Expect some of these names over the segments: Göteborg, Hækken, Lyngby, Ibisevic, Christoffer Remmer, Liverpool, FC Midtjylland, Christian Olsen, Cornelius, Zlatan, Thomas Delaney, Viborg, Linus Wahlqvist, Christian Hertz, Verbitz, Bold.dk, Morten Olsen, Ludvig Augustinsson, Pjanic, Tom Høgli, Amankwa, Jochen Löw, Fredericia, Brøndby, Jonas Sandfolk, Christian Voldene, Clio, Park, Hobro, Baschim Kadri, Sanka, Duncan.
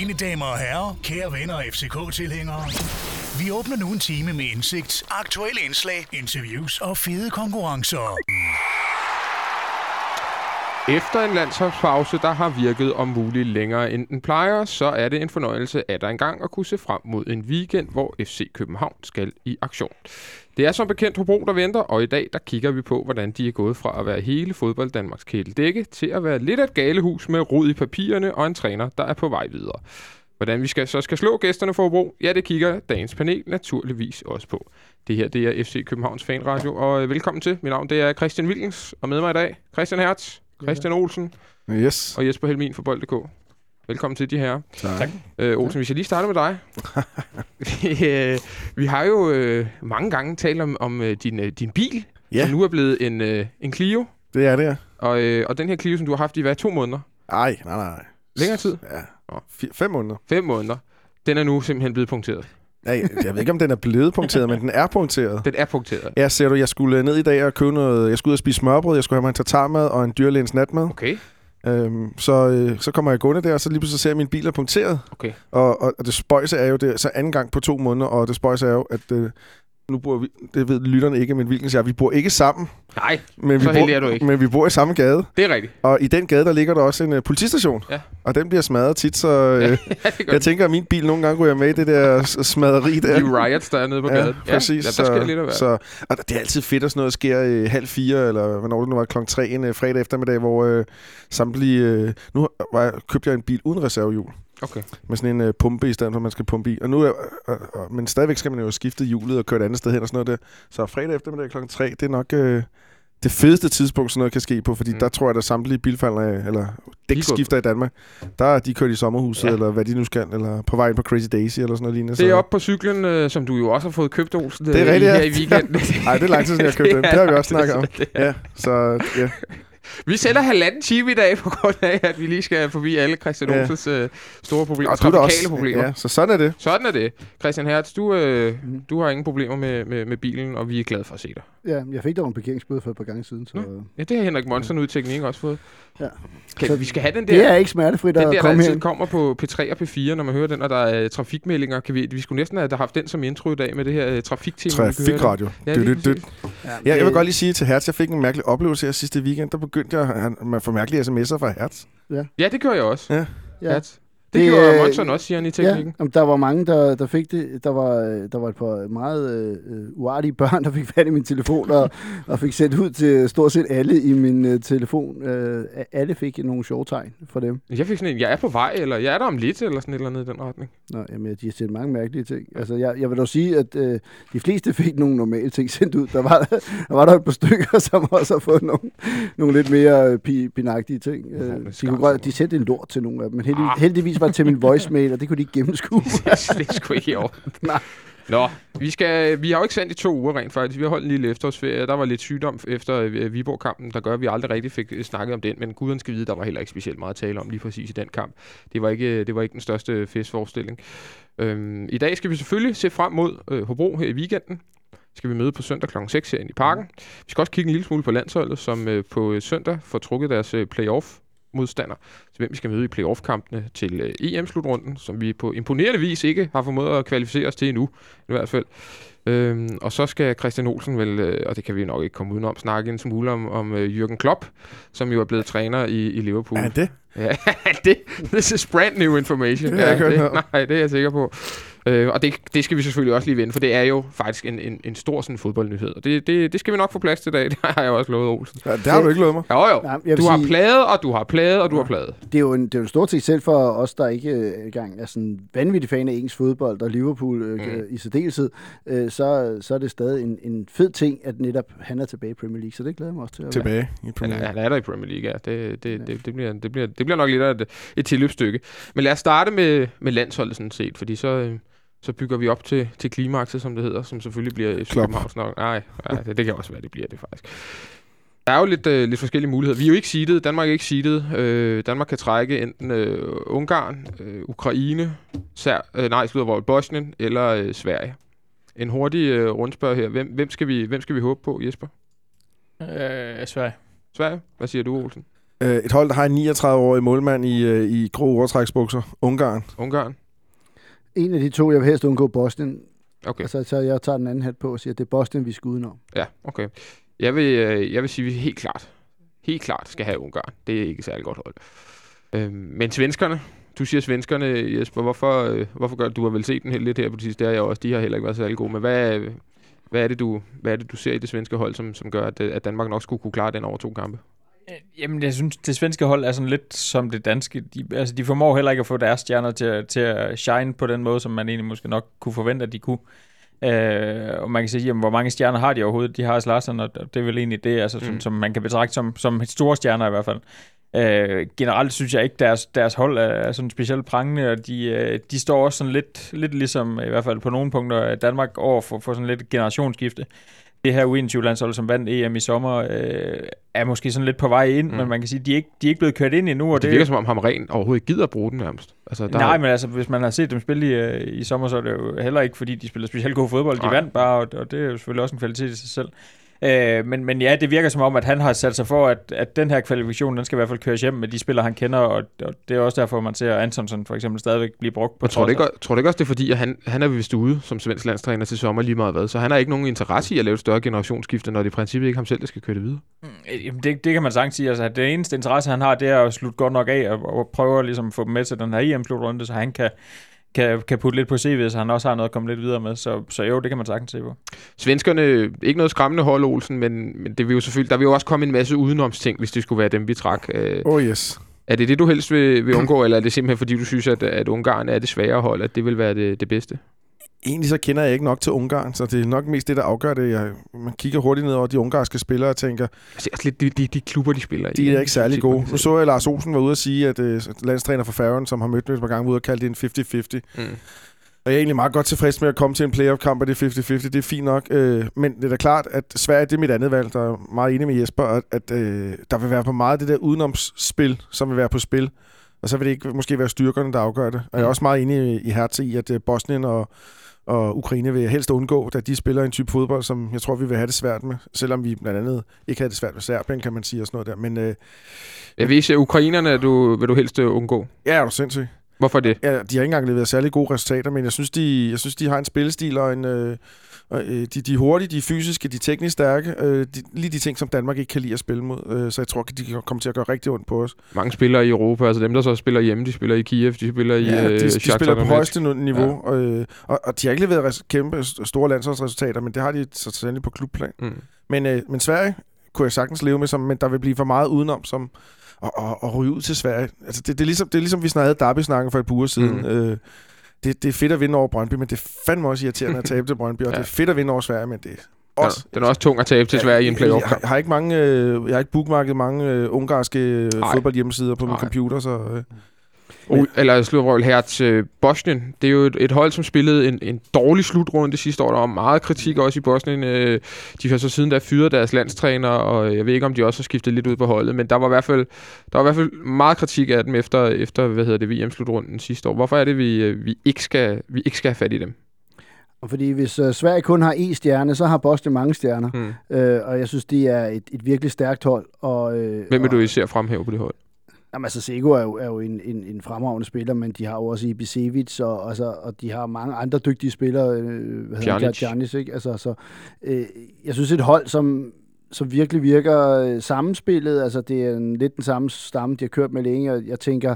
Mine damer og herrer, kære venner og FCK-tilhængere. Vi åbner nu en time med indsigt, aktuelle indslag, interviews og fede konkurrencer. Efter en landsholdspause, der har virket om muligt længere end den plejer, så er det en fornøjelse at der engang at kunne se frem mod en weekend, hvor FC København skal i aktion. Det er som bekendt Hobro, der venter, og i dag der kigger vi på, hvordan de er gået fra at være hele fodbold Danmarks kæledække til at være lidt af et galehus med rod i papirerne og en træner, der er på vej videre. Hvordan vi skal slå gæsterne for Hobro, ja, det kigger dagens panel naturligvis også på. Det her, det er FC Københavns Fanradio, og velkommen til. Mit navn, det er Christian Wilkens, og med mig i dag, Christian Hertz, Christian Olsen og Jesper Helmin fra Bold.dk. Velkommen til de her. Tak. Olsen, vi skal lige starte med dig. Vi har jo mange gange talt om din bil, som nu er blevet en Clio. Det er det, ja. Og den her Clio, som du har haft i hvad, 2 måneder? Nej. Længere tid? Ja. 5 måneder. 5 måneder. Den er nu simpelthen blevet punkteret. Nej, jeg ved ikke, om den er blevet punkteret, men den er punkteret. Den er punkteret. Ja, ser du, jeg skulle ned i dag og købe noget. Jeg skulle ud og spise smørbrød, jeg skulle have mig en tartarmad og en dyrlægens natmad. Okay. Så kommer jeg gående der, og så lige pludselig ser jeg, at min bil er punkteret. Okay. Og det spøjse er jo det, så anden gang på 2 måneder, og det spøjse er jo, at nu bor vi, det ved lytterne ikke, men hvilken siger, vi bor ikke sammen. Nej, men så heldig er du ikke. Men vi bor i samme gade. Det er rigtigt. Og i den gade, der ligger der også en politistation. Ja. Og den bliver smadret tit, så jeg tænker, at min bil nogle gange ryger med i det der smaderi der. De riots, der er nede på gaden. Ja, præcis. Ja, der sker lidt af hvert. Og det er altid fedt, at sådan noget sker 3:30, eller hvornår det nu var, 3:00 en fredag eftermiddag, hvor samtlige... Nu købte jeg en bil uden reservehjul. Okay. Med sådan en pumpe i stedet for, man skal pumpe i. Og nu men stadigvæk skal man jo skifte hjulet og køre et andet sted hen og sådan noget der. Så fredag eftermiddag 3:00, det er nok det fedeste tidspunkt, sådan noget kan ske på. Fordi der tror jeg, der samtlige bilfaldere eller dækskifter i Danmark, der er de kørt i sommerhuset, eller hvad de nu skal, eller på vejen på Crazy Daisy eller sådan noget lignende. Det er op på cyklen, som du jo også har fået købt, Olsen, det er rigtigt, her i weekenden. Nej, det er lang tid siden, jeg købte den. Det har vi også snakket om. Ja, så ja. Vi sælger 1,5 time i dag, på grund af, at vi lige skal forbi alle Christian Olsens store problemer. Og trafikale problemer. Ja, så sådan er det. Sådan er det. Christian Hertz, du har ingen problemer med bilen, og vi er glade for at se dig. Ja, jeg fik dog en parkeringsbøde for et par gange siden. Så... Ja, det har Henrik Monsen ud i teknik også fået. Ja. Så vi skal have den der... Det er ikke smertefrit at komme her. Den der, der altid kommer på P3 og P4, når man hører den, og der er trafikmeldinger. Vi skulle næsten have haft den som intro i dag med det her trafiktema. Trafikradio. Ja, jeg vil godt lige sige til Hertz, jeg fik en mærkelig oplevelse her sidste weekend. Der begyndte jeg at få mærkelige sms'er fra Hertz. Ja. Ja, det gjorde jeg også. Ja. Hertz. Det gjorde Monson også, siger han i teknikken. Ja, der var mange, der fik det. Der var et par meget uartige børn, der fik fat i min telefon, og fik sendt ud til stort set alle i min telefon. Alle fik nogle sjove tegn fra dem. Jeg fik sådan en, jeg er på vej, eller jeg er der om lidt, eller sådan et eller andet i den retning. Nå, jamen, de har sendt mange mærkelige ting. Altså, jeg vil dog sige, at de fleste fik nogle normale ting sendt ud. Der var et par stykker, som også har fået nogle lidt mere pinagtige ting. De sendte en lort til nogle af dem, men heldigvis var til min voicemail, og det kunne de ikke gennemskue. Det skulle ikke i orden. Nej. Nå, vi har jo ikke sendt i 2 uger rent faktisk. Vi har holdt en lille efterårsferie. Der var lidt sygdom efter Viborg-kampen, der gør, at vi aldrig rigtig fik snakket om den. Men guderne skal vide, der var heller ikke specielt meget at tale om lige præcis i den kamp. Det var ikke den største festforestilling. I dag skal vi selvfølgelig se frem mod Hobro her i weekenden. Skal vi møde på søndag kl. 6 herinde i Parken. Vi skal også kigge en lille smule på landsholdet, som på søndag får trukket deres playoff modstander, til hvem vi skal møde i playoff-kampene til EM-slutrunden, som vi på imponerende vis ikke har formået at kvalificere os til endnu, i hvert fald. Og så skal Christian Olsen vel, og det kan vi nok ikke komme udenom, snakke en smule om Jürgen Klopp, som jo er blevet træner i Liverpool. Er det? Ja, det. This is brand new information. Det er det er jeg sikker på. Og det skal vi selvfølgelig også lige vende, for det er jo faktisk en stor sådan fodboldnyhed. Og det skal vi nok få plads til i dag. Det har jeg også lovet, Olsen. Ja, det har du ikke lovet mig. Jo. Nej, du har plaget, og du har plaget, og du har plaget. Det er jo en stor ting selv for os, der ikke engang er sådan vanvittig fan af engelsk fodbold og Liverpool i særdeleshed. Så er det stadig en fed ting, at netop han er tilbage i Premier League, så det glæder mig også til at tilbage i Premier League. Han er der i Premier League, ja. Det bliver nok lidt af et tilløbsstykke. Men lad os starte med landsholdet sådan set, fordi så bygger vi op til klimakset, som det hedder, som selvfølgelig bliver FC København. Nej, det kan også være, det bliver det faktisk. Der er jo lidt forskellige muligheder. Vi er jo ikke seedet. Danmark er ikke seedet. Danmark kan trække enten Ungarn, Ukraine, Bosnien eller Sverige. En hurtig rundspørg her. Hvem skal vi håbe på, Jesper? Sverige. Hvad siger du, Olsen? Et hold, der har en 39-årig målmand i grå overtræksbukser. Ungarn. En af de to, jeg vil helst undgå, Bosnien. Okay. Altså, så jeg tager den anden hat på og siger, at det er Bosnien, vi skal udenom. Ja, okay. Jeg vil sige, at vi helt klart skal have Ungarn. Det er ikke særlig godt hold. Men svenskerne. Du siger svenskerne, Jesper. Hvorfor gør du har vel set den helt lidt her på det sidste? Det har jeg også. De har heller ikke været særlig gode. Men hvad er det, du ser i det svenske hold, som gør, at Danmark nok skulle kunne klare den over 2 kampe? Jamen, jeg synes, det svenske hold er sådan lidt som det danske. De formår heller ikke at få deres stjerner til at shine på den måde, som man egentlig måske nok kunne forvente, at de kunne. Og man kan sige, jamen, hvor mange stjerner har de overhovedet? De har Zlatan, og det er vel egentlig det, altså, som man kan betragte som store stjerner i hvert fald. Generelt synes jeg ikke, deres hold er sådan specielt prangende, og de står også sådan lidt ligesom, i hvert fald på nogle punkter, Danmark over for sådan lidt generationsskifte. Det her U21-landshold, som vandt EM i sommer, er måske sådan lidt på vej ind, men man kan sige, at de er ikke blevet kørt ind endnu. Og det virker som om ham rent overhovedet gider at bruge den nærmest. Altså, men altså, hvis man har set dem spille i sommer, så er det jo heller ikke, fordi de spiller specielt god fodbold. Nej. De vandt bare, og det er jo selvfølgelig også en kvalitet i sig selv. Men ja, det virker som om, at han har sat sig for, at den her kvalifikation, den skal i hvert fald køres hjem med de spillere, han kender, og det er også derfor, man ser Antonsen for eksempel stadigvæk blive brugt. På tror du ikke også, det er fordi, at han er vist ude som svensk landstræner til sommer lige meget hvad, så han har ikke nogen interesse i at lave et større generationsskifte, når det i princippet ikke ham selv, der skal køre det videre? Jamen, det kan man sagtens sige. Altså, det eneste interesse, han har, det er at slutte godt nok af og prøve ligesom at få dem med til den her EM-slutrunde, så han kan putte lidt på CV'et, så han også har noget at komme lidt videre med. Så jo, det kan man sagtens se på. Svenskerne, ikke noget skræmmende hold, Olsen, men det vil jo selvfølgelig, der vil jo også komme en masse udenomsting, hvis det skulle være dem, vi trak. Oh yes. Er det det, du helst vil undgå, eller er det simpelthen, fordi du synes, at Ungarn er det sværere hold, at det vil være det bedste? Egentlig så kender jeg ikke nok til Ungarn, så det er nok mest det, der afgør det. Man kigger hurtigt ned over de ungarske spillere og tænker... Altså lidt de klubber, de spiller i. De er ikke særlig gode. Nu så jeg, Lars Olsen var ude at sige, at landstræner for Færøerne, som har mødt dem et par gange, ude og kalde det en 50-50. Og jeg er egentlig meget godt tilfreds med at komme til en playoff-kamp, og det er 50-50, det er fint nok. Men det er da klart, at Sverige, det er mit andet valg, der er meget enig med Jesper, at der vil være på meget det der udenomsspil, som vil være på spil. Og så vil det ikke måske være styrkerne, der afgør det. Og jeg er også meget enig i Hertz i, at Bosnien og Ukraine vil helst undgå, da de spiller en type fodbold, som jeg tror, vi vil have det svært med. Selvom vi blandt andet ikke havde det svært med Serbien, kan man sige, og sådan noget der. Men, hvis ukrainerne vil du helst undgå? Ja, er du sindssygt. Hvorfor det? Ja, de har ikke engang leveret særlig gode resultater, men jeg synes, de har en spillestil og en... de er hurtige, de er fysiske, de er teknisk stærke. Lige de ting, som Danmark ikke kan lide at spille mod. Så jeg tror, at de kan komme til at gøre rigtig ondt på os. Mange spillere i Europa, altså dem, der så spiller hjemme, de spiller i Kiev, de spiller de spiller på højeste niveau. Ja. Og de har ikke leveret kæmpe store landsholdsresultater, men det har de så sandelig på klubplan. Men Sverige kunne jeg sagtens leve med, men der vil blive for meget udenom, som... Og ryge ud til Sverige. Altså, det er ligesom vi snakkede Derby-snakken for et par uger siden. Det er fedt at vinde over Brøndby, men det er fandme også irriterende at tabe til Brøndby, og det er fedt at vinde over Sverige, men det er også... Ja, den er også tung at tabe til Sverige i en playoff. Jeg har ikke bookmarket mange ungarske fodboldhjemmesider på min computer, så... Eller slutrøvel her til Bosnien. Det er jo et hold, som spillede en dårlig slutrunde det sidste år. Der var meget kritik også i Bosnien. De har så siden der fyret deres landstræner, og jeg ved ikke, om de også har skiftet lidt ud på holdet. Men der var i hvert fald meget kritik af dem efter VM-slutrunden sidste år. Hvorfor er det, vi ikke skal have fat i dem? Fordi hvis Sverige kun har én stjerne, så har Bosnien mange stjerner. Og jeg synes, det er et virkelig stærkt hold. Hvem vil du især fremhæve på det hold? Jamen altså, Sego er jo en fremragende spiller, men de har jo også Ibisevic, og de har mange andre dygtige spillere. Pjanic, ikke? Altså, jeg synes, et hold, som virkelig virker sammenspillet, altså det er lidt den samme stamme, de har kørt med længe, og jeg tænker,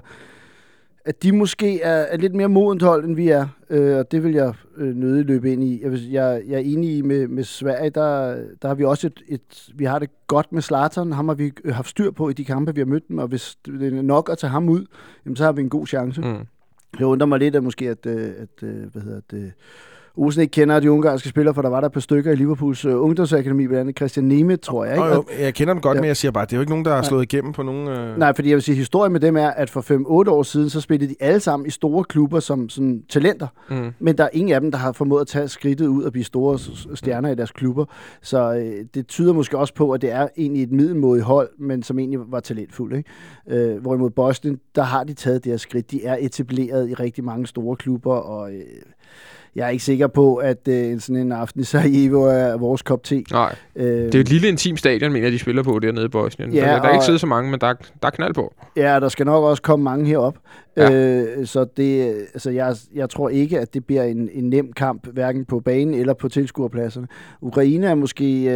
at de måske er lidt mere modent hold, end vi er, og det vil jeg nødig løbe ind i. Jeg er enig i med Sverige, der har vi også vi har det godt med Zlatan, ham har vi haft styr på i de kampe, vi har mødt dem, og hvis det er nok at tage ham ud, jamen, så har vi en god chance. Jeg undrer mig lidt, at måske, at Olsen ikke kender de ungarske spillere, for der var der et par stykker i Liverpools ungdomsakademi, blandt andet Christian Nemeth, tror jeg. Ikke? Jo, jeg kender dem godt, men jeg siger bare, det er jo ikke nogen, der har slået igennem på nogen... Nej, fordi jeg vil sige, historien med dem er, at for 5-8 år siden, så spillede de alle sammen i store klubber som sådan, talenter, men der er ingen af dem, der har formået at tage skridtet ud og blive store stjerner i deres klubber. Så det tyder måske også på, at det er egentlig et middelmådigt hold, men som egentlig var talentfuldt. Ikke? Hvorimod Bosnien, der har de taget deres skridt. De er etableret i rigtig mange store klubber, og jeg er ikke sikker på, at sådan en aften i Sarajevo er vores kop te. Nej, det er et lille intimt stadion, mener de spiller på dernede i Bosnien. Ja, der er ikke siddet så mange, men der er knald på. Ja, der skal nok også komme mange herop. Ja. Så det, altså jeg tror ikke, at det bliver en nem kamp, hverken på banen eller på tilskuerpladserne. Ukraine er måske...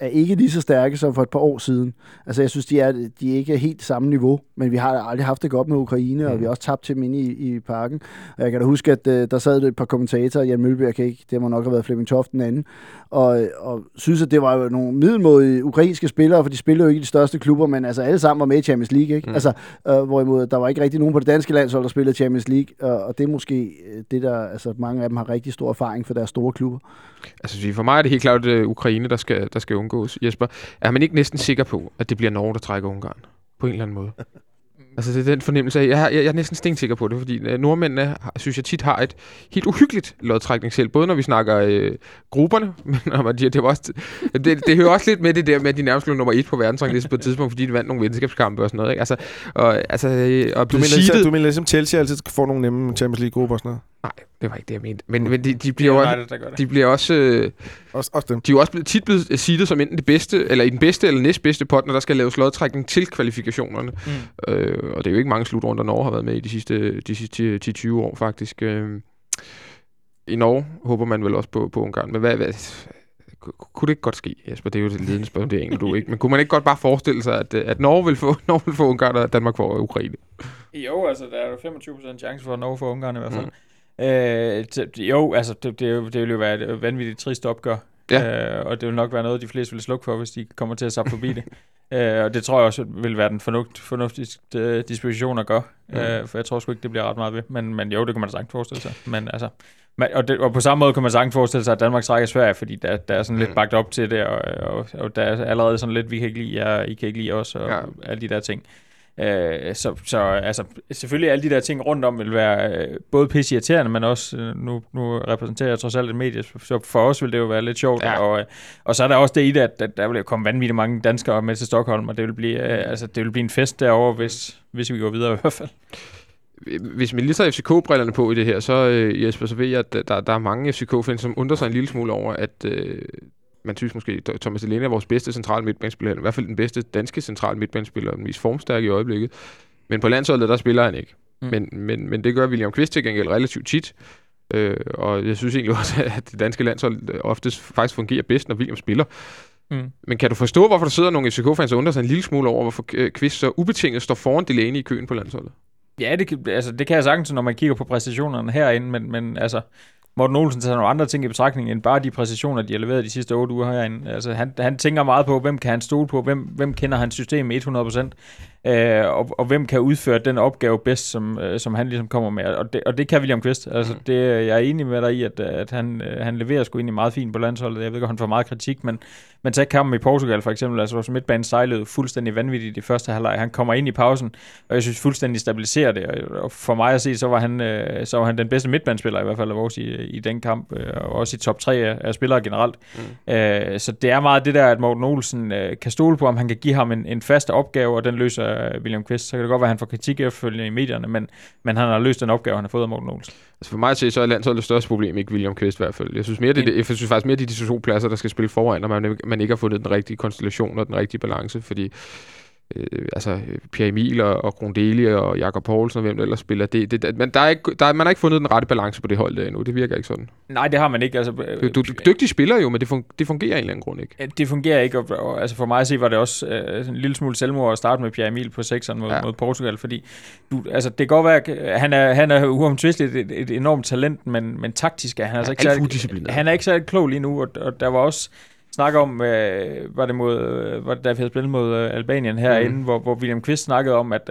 er ikke lige så stærke som for et par år siden. Altså, jeg synes, de ikke er helt samme niveau, men vi har aldrig haft det godt med Ukraine, og vi har også tabt til dem inde i Parken. Og jeg kan da huske, at der sad et par kommentatorer, Jan Mølberg kan ikke, det må nok have været Flemming Toft den anden, og synes, at det var jo nogle middelmådige ukrainske spillere, for de spillede jo ikke i de største klubber, men altså alle sammen var med i Champions League, ikke? Altså, hvorimod der var ikke rigtig nogen på det danske landshold, der spillede Champions League, og det er måske det, der, altså mange af dem har rigtig stor erfaring for deres store klubber. Altså, for mig er det helt klart Ukraine, der skal undgås. Jesper, er man ikke næsten sikker på, at det bliver Norge, der trækker Ungarn på en eller anden måde? Altså, det er den fornemmelse af, jeg er næsten stensikker på det, fordi nordmændene, synes jeg tit, har et helt uhyggeligt lodtrækningsheld, både når vi snakker grupperne, men det var også, det hører også lidt med det der med, at de nærmest blev nummer 1 på verdensranglisten på et tidspunkt, fordi de vandt nogle venskabskampe og sådan noget, ikke? Altså, og du mener ligesom Chelsea altid får nogle nemme Champions League-grupper og sådan noget? Nej, det var ikke det, jeg mente. Men de bliver jo også... De er også tit blevet seedet som enten det bedste, eller i den bedste eller næstbedste pot, når der skal laves lodtrækning til kvalifikationerne. Og det er jo ikke mange slutrunder, Norge har været med i de sidste 10-20 år, faktisk. I Norge håber man vel også på Ungarn. Men hvad kunne det ikke godt ske, Jesper? Det er jo et ledende spørgsmål, det er egentlig du ikke. Men kunne man ikke godt bare forestille sig, at Norge vil få Ungarn, og Danmark får Ukraine? Jo, altså der er jo 25% chance for, at Norge får Ungarn i hvert fald. Jo, altså det ville jo være et vanvittigt trist opgør, og det vil nok være noget, de fleste vil slukke for, hvis de kommer til at sappe forbi det. Og det tror jeg også vil være den fornuftigste disposition at gøre, for jeg tror sgu ikke, det bliver ret meget ved. Men jo, det kan man sagtens forestille sig. Men, altså, og på samme måde kan man sagtens forestille sig, at Danmark trækker Sverige, fordi der er sådan lidt bagt op til det, og der er allerede sådan lidt, vi kan ikke lide jer, I kan ikke lide os, og alle de der ting. Så altså, selvfølgelig alle de der ting rundt om vil være både pisseirriterende, men også nu repræsenterer jeg trods alt et medie, så for os vil det jo være lidt sjovt, og så er der også det i det, at der vil komme vanvittigt mange danskere med til Stockholm, og det vil blive, det vil blive en fest derovre, hvis vi går videre i hvert fald. Hvis man lige tager FCK-brillerne på i det her, så Jesper, så ved jeg, at der er mange FCK-fans, som undrer sig en lille smule over, at man synes måske, at Thomas Delaney er vores bedste central midtbanespiller, i hvert fald den bedste danske central midtbanespiller, den mest formstærke i øjeblikket. Men på landsholdet, der spiller han ikke. Men det gør William Kvist til gengæld relativt tit. Og jeg synes egentlig også, at det danske landshold oftest faktisk fungerer bedst, når William spiller. Men kan du forstå, hvorfor der sidder nogle FCK-fans og undrer sig en lille smule over, hvorfor Kvist så ubetinget står foran Delaney i køen på landsholdet? Ja, det kan jeg sagtens, når man kigger på præstationerne herinde, men altså... Morten Olsen tager nogle andre ting i betragtning end bare de præcisioner, de har leveret de sidste 8 uger herinde. Altså, han tænker meget på, hvem kan han stole på, hvem kender hans system 100%, og hvem kan udføre den opgave bedst, som han ligesom kommer med. Og det kan William Kvist. Altså, jeg er enig med dig i, at han leverer sgu egentlig meget fint på landsholdet. Jeg ved ikke, han får meget kritik, men tag kampen i Portugal for eksempel. Altså, vores midtbane sejlede fuldstændig vanvittigt i første halvleg. Han kommer ind i pausen, og jeg synes fuldstændig stabiliserer det. Og for mig at se, så var han den bedste midtbanespiller i hvert fald af vores i den kamp, og også i top 3 af spillere generelt. Så det er meget det der, at Morten Olsen kan stole på, om han kan give ham en fast opgave, og den løser William Kvist. Så kan det godt være, at han får kritik efterfølgende i medierne, men han har løst den opgave, han har fået af Morten Olsen. Altså for mig at se, så er landsholdet det største problem, ikke William Kvist i hvert fald. Jeg synes mere, det er de to pladser, der skal spille foran, og man ikke har fundet den rigtige konstellation og den rigtige balance, fordi Pierre Emil og Cornelius og Jakob Poulsen og hvem der ellers spiller, men man har ikke fundet den rette balance på det hold der endnu. Det virker ikke sådan. Nej, det har man ikke. Altså, du dygtige spillere jo, men det fungerer af en eller anden grund ikke. Det fungerer ikke, og altså for mig at se, var det også en lille smule selvmord at starte med Pierre Emil på sekseren mod Portugal, fordi det går værk. Han er uomtvisteligt et enormt talent, men taktisk er han altså ikke så klog lige nu, og der var også snakker om, da vi havde spillet mod Albanien herinde, hvor William Kvist snakkede om, at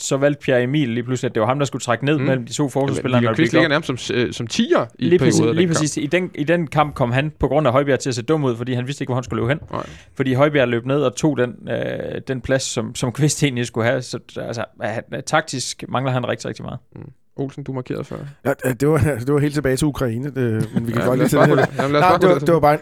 så valgte Pierre Emil lige pludselig, at det var ham, der skulle trække ned mellem de to forsvarsspillere. William Kvist ligger nærmest som tiger i lige perioder. Lige præcis. I den kamp kom han på grund af Højbjerg til at se dum ud, fordi han vidste ikke, hvor han skulle løbe hen. Nej. Fordi Højbjerg løb ned og tog den plads, som Kvist egentlig skulle have. Så taktisk mangler han rigtig, rigtig meget. Olsen, du markerede før. Ja, det var helt tilbage til Ukraine, men vi kan godt lige til det. Det var bare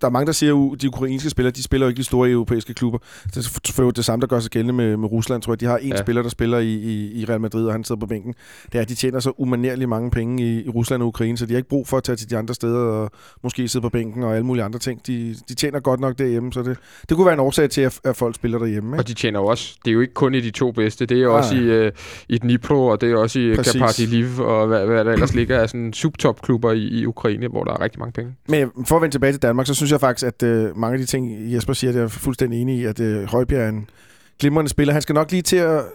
der er mange, der siger, at de ukrainske spillere, de spiller jo ikke de store europæiske klubber. Det er jo det samme, der gør sig gældende med Rusland, tror jeg. De har én spiller, der spiller i Real Madrid, og han sidder på bænken. Det er, at de tjener så umanerligt mange penge i Rusland og Ukraine, så de har ikke brug for at tage til de andre steder og måske sidde på bænken og alle mulige andre ting. De tjener godt nok derhjemme, så det kunne være en årsag til, at folk spiller derhjemme. Ikke? Og de tjener også. Det er jo ikke kun i de to bedste. Det er også i Dnipro, og det er også i Kapartiliv, og hvad der ellers ligger af sådan subtopklubber i Ukraine, hvor der er rigtig mange penge. Men for at vende tilbage til Danmark, så synes jeg faktisk, at mange af de ting, Jesper siger, det er fuldstændig enig i, at Højbjerg er en glimrende spiller. Han skal nok lige til at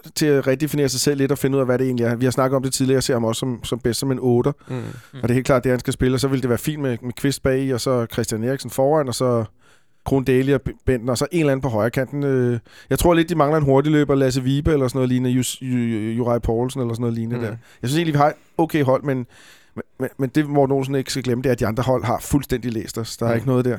redefinere sig selv lidt og finde ud af, hvad det egentlig er. Vi har snakket om det tidligere, jeg ser ham også som bedst som en 8'er. Og det er helt klart, det han skal spille. Og så ville det være fint med Kvist bagi, og så Christian Eriksen foran, og så Grunddeli og Benten, og så en eller anden på højre kanten. Jeg tror lidt, de mangler en hurtigløber, Lasse Vibe eller sådan noget lignende, Juraj Poulsen eller sådan noget lignende der. Jeg synes egentlig, vi har et okay hold, men det, Morten Olsen ikke skal glemme, det er, at de andre hold har fuldstændig læst os. Der er ikke noget der.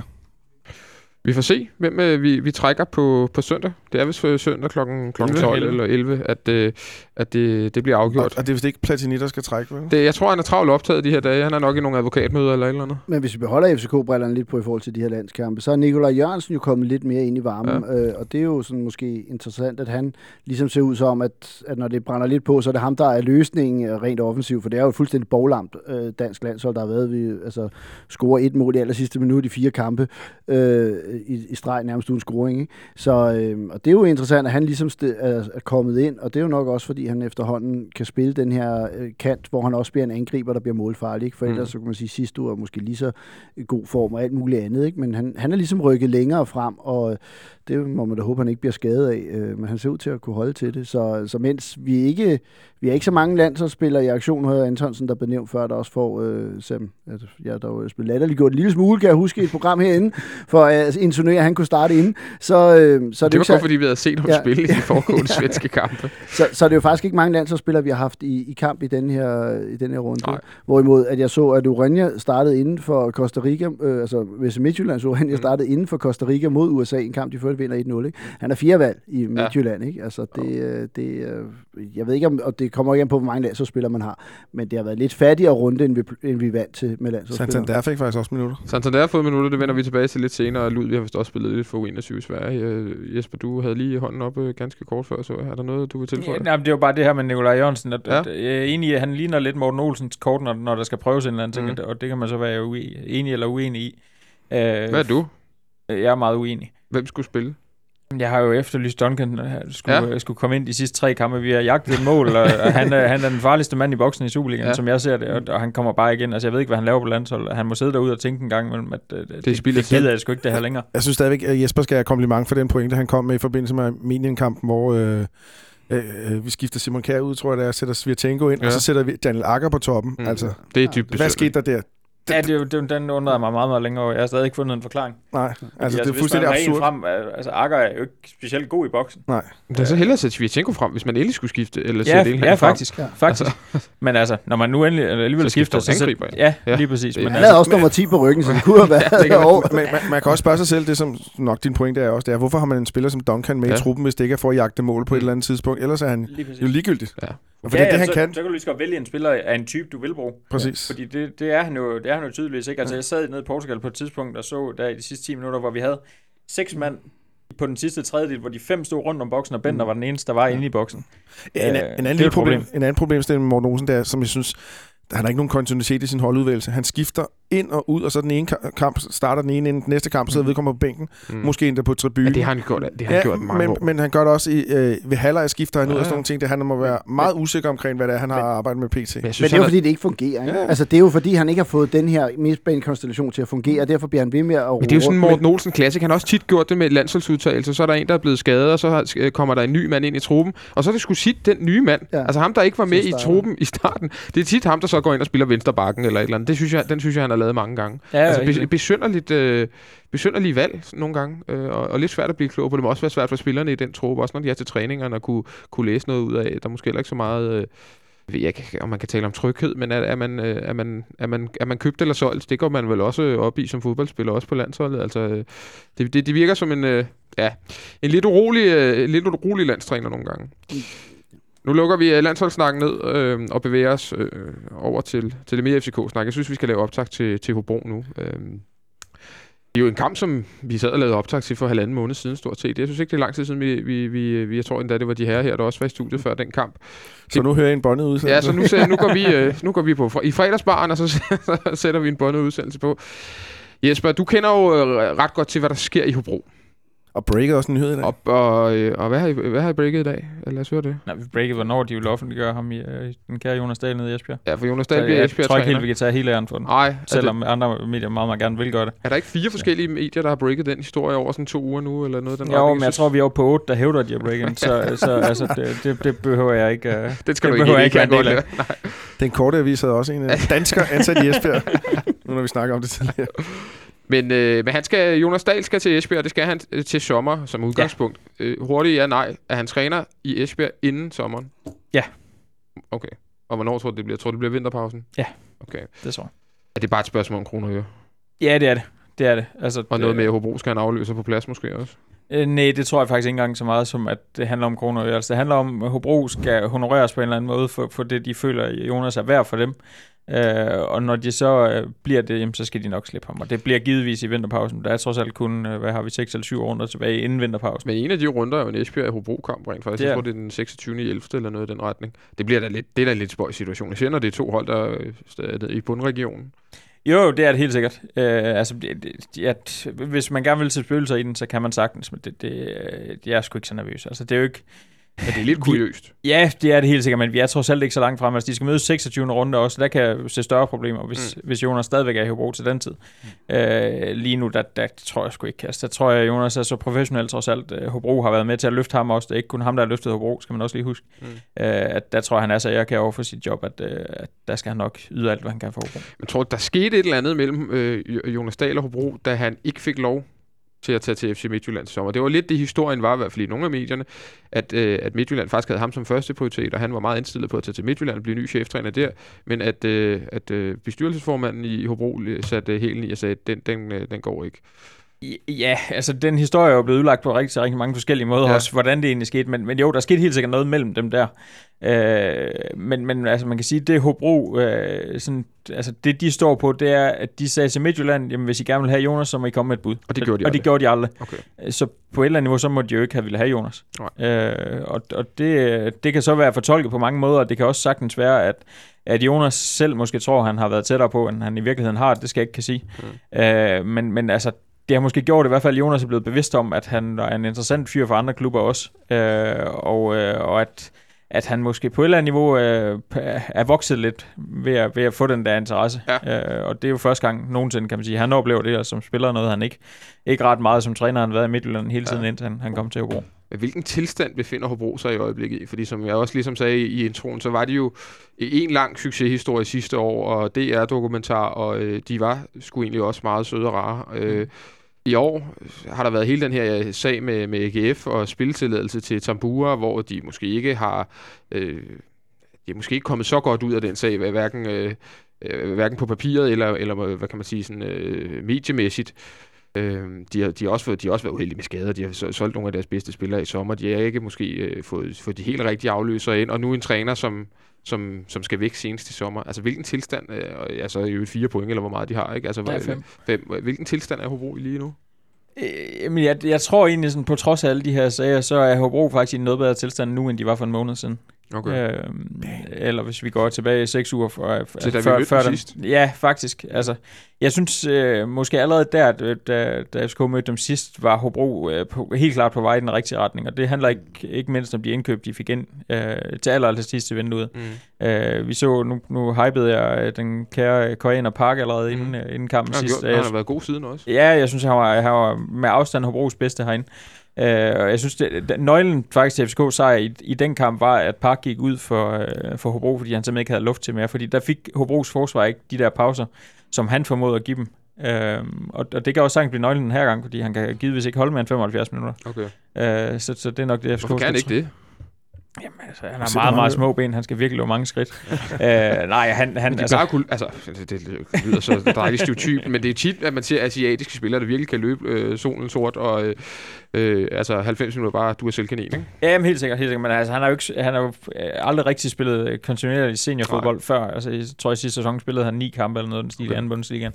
Vi får se, hvem vi trækker på søndag. Det er vist for søndag klokken 12 eller 11, at det bliver afgjort. Og det er vist ikke Platini, der skal trække, vel? Jeg tror, han er travlt optaget de her dage. Han er nok i nogle advokatmøder eller et eller andet. Men hvis vi beholder FCK-brillerne lidt på i forhold til de her landskampe, så er Nikolaj Jørgensen jo kommet lidt mere ind i varmen. Ja. Og det er jo sådan måske interessant, at han ligesom ser ud som, at når det brænder lidt på, så er det ham, der er løsningen rent offensivt. For det er jo et fuldstændig boglamt dansk landshold, der har været ved altså score et mål i allersidste minut i 4 kampe. I streg nærmest uden scoring, ikke? Så, og det er jo interessant, at han ligesom er kommet ind, og det er jo nok også, fordi han efterhånden kan spille den her kant, hvor han også bliver en angriber, der bliver målfarlig, ikke? For ellers så kan man sige, sidst du er måske lige så god form og alt muligt andet, ikke? Men han er ligesom rykket længere frem, og det må man da håbe, han ikke bliver skadet af, men han ser ud til at kunne holde til det. Så mens vi er ikke så mange landsholdsspillere i aktion, havde Antonsen, der blev nævnt før, der også får Sam. Jeg der jo spillet latterliggjort en lille smule, kan jeg huske, et program herinde, for at insinuere, at han kunne starte inden. Det var godt, fordi vi havde set ham spille i de foregående svenske kampe. Så det er jo faktisk ikke mange landsholdsspillere, vi har haft i kamp i den her runde. Nej. Hvorimod, at jeg så, at Urania startede inden for Costa Rica, altså FC Midtjyllands Urania startede inden for Costa Rica mod USA i en kamp, de førte vinder 1-0, ikke? Han er 4-valg i Midtjylland, ikke? Altså, jeg ved ikke, om det kommer igen på, hvor mange landsholdsspillere man har, men det har været lidt fattigere runde, end vi vant til med landsholdsspillere. Santander fik faktisk også minutter. Santander har fået minutter, det vender vi tilbage til lidt senere. Lud, vi har vist også spillet lidt for U21 i Sverige. Jesper, du havde lige hånden op ganske kort før, så er der noget, du vil tilføje? Nej, det er jo bare det her med Nikolaj Jørgensen. Jeg er enig i, at han ligner lidt Morten Olsens kort, når der skal prøves en eller anden ting, og det kan man så være enig eller uenig i. Hvad er du? Jeg er meget uenig. Hvem skulle spille? Jeg har jo efterlyst Duncan skulle komme ind de sidste 3 kampe. Vi har jagtet mål, og han er den farligste mand i boksen i Superligaen, som jeg ser det, og han kommer bare igen. Altså, jeg ved ikke, hvad han laver på landsholdet. Han må sidde derude og tænke en gang, men det gider jeg sgu ikke det her længere. Jeg synes stadigvæk, at Jesper skal have kompliment for den pointe, han kom med i forbindelse med Armenien-kampen, hvor vi skifter Simon Kjær ud, tror jeg, der sætter Svirtenko ind, og så sætter vi Daniel Akker på toppen. Altså, det er dybt besøgende. Hvad skete der der? Ja, den undrede mig meget, meget længere over. Jeg har stadig ikke fundet en forklaring. Nej, altså det er fuldstændig absurd. Frem, altså Akker er jo ikke specielt god i boksen. Nej. Det er så hellere at sætte Svirtenko frem, hvis man endelig skulle skifte. Eller faktisk. Men altså, når man nu alligevel skifter, så angriber han. Ja, lige præcis. Men han havde også nummer 10 på ryggen, så det kunne have været. Man kan også spørge sig selv, det som nok din pointe er også, det er, hvorfor har man en spiller som Duncan med i truppen, hvis det ikke er for at jagte mål på et eller andet tidspunkt? Ellers er han jo ligegyldigt. Fordi det, han kan. Så kan du lige skal vælge en spiller af en type, du vil bruge. Præcis. Fordi det er han jo, tydeligvis ikke. Altså, jeg sad nede i Portugal på et tidspunkt og så der i de sidste 10 minutter, hvor vi havde 6 mand på den sidste tredjedel, hvor de 5 stod rundt om boksen, og Bender var den eneste, der var inde i boksen. En anden problemstilling med Morten Olsen, der, som jeg synes, han har ikke nogen kontinuitet i sin holdudvælgelse. Han skifter ind og ud, og så den ene kamp starter den ene, den næste kamp sidder vedkommende på bænken, måske endda på tribunen. Ja, det har han gjort, mange år. Men han gør det også i, ved halvleg skifter han ud og sådan nogle ting, det han må være meget usikker omkring, hvad det er, han har arbejdet med PT. Men det er jo fordi, det ikke fungerer. Ikke? Altså, det er jo fordi, han ikke har fået den her midtbanekonstellation til at fungere, og derfor bliver han ved med at roe. Det er jo sådan Morten Olsen klassik. Han har også tit gjort det med landsholdsudtagelse, så er der en, der er blevet skadet, og så kommer der en ny mand ind i truppen, og så er det sgu sit den nye mand. Ja. Altså ham, der ikke var med i truppen i starten, det er tit ham, der så går ind og spiller venstre bakken eller et eller andet. Det synes jeg, han har lavet mange gange. Ja, altså besynderlige valg nogle gange, og lidt svært at blive klog på. Det må også være svært for spillerne i den truppe, også når de er til træningerne og kunne læse noget ud af. Der er måske heller ikke så meget... jeg ved ikke, om man kan tale om tryghed, men er man købt eller solgt? Det går man vel også op i som fodboldspiller, også på landsholdet. Altså, det virker som en lidt urolig landstræner nogle gange. Nu lukker vi landsholdssnakken ned og bevæger os over til det mere FCK-snak. Jeg synes, vi skal lave optag til Hobro nu. Det er jo en kamp, som vi sad og lavede optag til for 1,5 måned siden stort set. Jeg synes ikke, det er lang tid siden, jeg tror endda, det var de her, der også var i studiet før den kamp. Så nu hører I en båndet udsendelse? Ja, så nu går vi på i fredagsbaren, og så sætter vi en båndet udsendelse på. Jesper, du kender jo ret godt til, hvad der sker i Hobro. Og breakede også en nyhed i dag. Og hvad har I breaket i dag? Lad os høre det. Nej, vi breakede, hvornår de ville offentliggøre ham i den kære Jonas Dahl nede i Esbjerg. Ja, for Jonas Dahl bliver Esbjerg træner. Jeg tror ikke helt, vi kan tage hele æren for den. Nej. Selvom andre medier meget, meget gerne vil gøre det. Er der ikke 4 forskellige medier, der har breaket den historie over sådan 2 uger nu? Eller noget, den jo, men jeg tror, vi er oppe på 8, der hævder, at de har breaket den. Så altså, det behøver jeg ikke. Det skal det du ikke have en del af. Den korte avis havde også en dansker ansat i Esbjerg, nu når vi snakker om det tidligere. Men Jonas Dahl skal til Esbjerg, og det skal han til sommer som udgangspunkt. Ja. Hurtigt nej. Er han træner i Esbjerg inden sommeren? Ja. Okay. Og hvornår tror du, det bliver? Tror du, det bliver vinterpausen? Ja. Okay. Det tror jeg. Er det bare et spørgsmål om kroner og øre? Ja, det er det. Det er det. Altså, og noget med, at Hobro skal han afløse på plads måske også? Nej, det tror jeg faktisk ikke engang så meget som, at det handler om kroner og øre. Altså, det handler om, at Hobro skal honoreres på en eller anden måde for det, de føler, Jonas er værd for dem. Og når de så bliver det, jamen, så skal de nok slippe ham. Og det bliver givetvis i vinterpausen. Der er trods alt kun, 6 eller 7 runder tilbage inden vinterpausen. Men en af de runder er jo en Esbjerg-Hobro-kamp rent faktisk. Jeg tror, det er den 26.11. eller noget i den retning. Det er da en lidt spøjs situation. Jeg siger, når det er 2 hold, der er i bundregionen. Jo, det er det helt sikkert. Hvis man gerne vil til spøgelser i den, så kan man sagtens. Men det er sgu ikke så nervøs. Altså, det er jo ikke... Ja, det er lidt kuriøst. Ja, det er det helt sikkert, men vi er trods alt ikke så langt frem. Altså, de skal møde 26. runde også, der kan se større problemer, hvis Jonas stadigvæk er i Hobro til den tid. Lige nu, der tror jeg sgu ikke. Altså, der tror jeg, Jonas er så professionel trods alt. Hobro har været med til at løfte ham også. Det er ikke kun ham, der har løftet Hobro, skal man også lige huske. At der tror jeg, han er så ærgerlig over for sit job, at der skal han nok yde alt, hvad han kan for Hobro. Men tror du, der skete et eller andet mellem Jonas Dahl og Hobro, da han ikke fik lov til at tage til FC Midtjylland sommer? Det var lidt det, historien var i hvert fald i nogle af medierne, at Midtjylland faktisk havde ham som første prioritet, og han var meget indstillet på at tage til Midtjylland og blive ny cheftræner der, men at bestyrelsesformanden i Hobro satte hælen i og sagde, at den går ikke. Ja, altså den historie er jo blevet udlagt på rigtig mange forskellige måder også, hvordan det egentlig skete, men jo, der skete helt sikkert noget mellem dem der. Men altså man kan sige, det Hobro, sådan, altså det de står på, det er, at de sagde til Midtjylland, jamen hvis I gerne vil have Jonas, så må I komme med et bud. Og det gjorde de aldrig. Okay. Så på et eller andet niveau, så må de jo ikke have ville have Jonas. Og det kan så være fortolket på mange måder, og det kan også sagtens være, at Jonas selv måske tror, han har været tættere på, end han i virkeligheden har, det skal jeg ikke kan sige. Men altså, det har måske gjort i hvert fald, at Jonas er blevet bevidst om, at han er en interessant fyr for andre klubber også, og at han måske på et eller andet niveau er vokset lidt ved at få den der interesse. Ja. Og det er jo første gang nogensinde, kan man sige. Han oplever det, og som spiller noget, han ikke ret meget som træner. Han har været i Midtjylland hele tiden, indtil han kom til Hobro. Hvilken tilstand befinder Hobro sig i øjeblikket i? Fordi som jeg også ligesom sagde i introen, så var de jo en lang succeshistorie sidste år, og DR-dokumentar, og de var sgu egentlig også meget søde og rare. I år har der været hele den her sag med AGF og spiltilladelse til Tambura, hvor de måske ikke har... de er måske ikke kommet så godt ud af den sag, hverken på papiret eller hvad kan man sige, sådan, mediemæssigt. De har også været uheldige med skader. De har solgt nogle af deres bedste spillere i sommer. De har ikke måske fået de helt rigtige afløsere ind. Og nu en træner, som skal væk senest i sommer. Altså, hvilken tilstand... altså, jo 4 point, eller hvor meget de har, ikke? Altså, 5. Hvilken tilstand er Hobro i lige nu? Jamen, jeg tror egentlig, sådan, på trods af alle de her sager, så er Hobro faktisk i en noget bedre tilstand nu, end de var for en måned siden. Okay. Eller hvis vi går tilbage 6 uger før dem. Ja, faktisk. Altså, jeg synes måske allerede der, da FCK mødte dem sidst, var Hobro helt klart på vej i den rigtige retning. Og det handler ikke mindst om de indkøb, de fik ind til allerede sidste vindue. Vi så, nu hypede jeg den kære koreaner Park allerede inden kampen sidst. Han har været god siden også. Ja, jeg synes, han var med afstand Hobros bedste herinde. Og jeg synes, nøglen faktisk til FCK sejr i den kamp var, at Park gik ud for Hobro, fordi han simpelthen ikke havde luft til mere, fordi der fik Hobros forsvar ikke de der pauser, som han formåede at give dem. Og det kan også sagtens blive nøglen den her gang, fordi han kan givetvis ikke holde mere end 75 minutter. Okay. Så det er nok det, FCK... Hvorfor kan han ikke det? Jamen, altså, han har meget, meget små ben. Han skal virkelig løbe mange skridt. Nej, han altså... det lyder så dejligt stereotyp, men det er tit, at man ser asiatiske spillere, der virkelig kan løbe solen sort, og altså 90 minutter bare, du er selv kanin, ikke? Jamen, helt sikkert. Men altså, han har jo aldrig rigtig spillet kontinuerligt seniorfodbold før. Altså, jeg tror, i sidste sæson spillede han 9 kampe eller noget, den stil i anden Bundesligaen.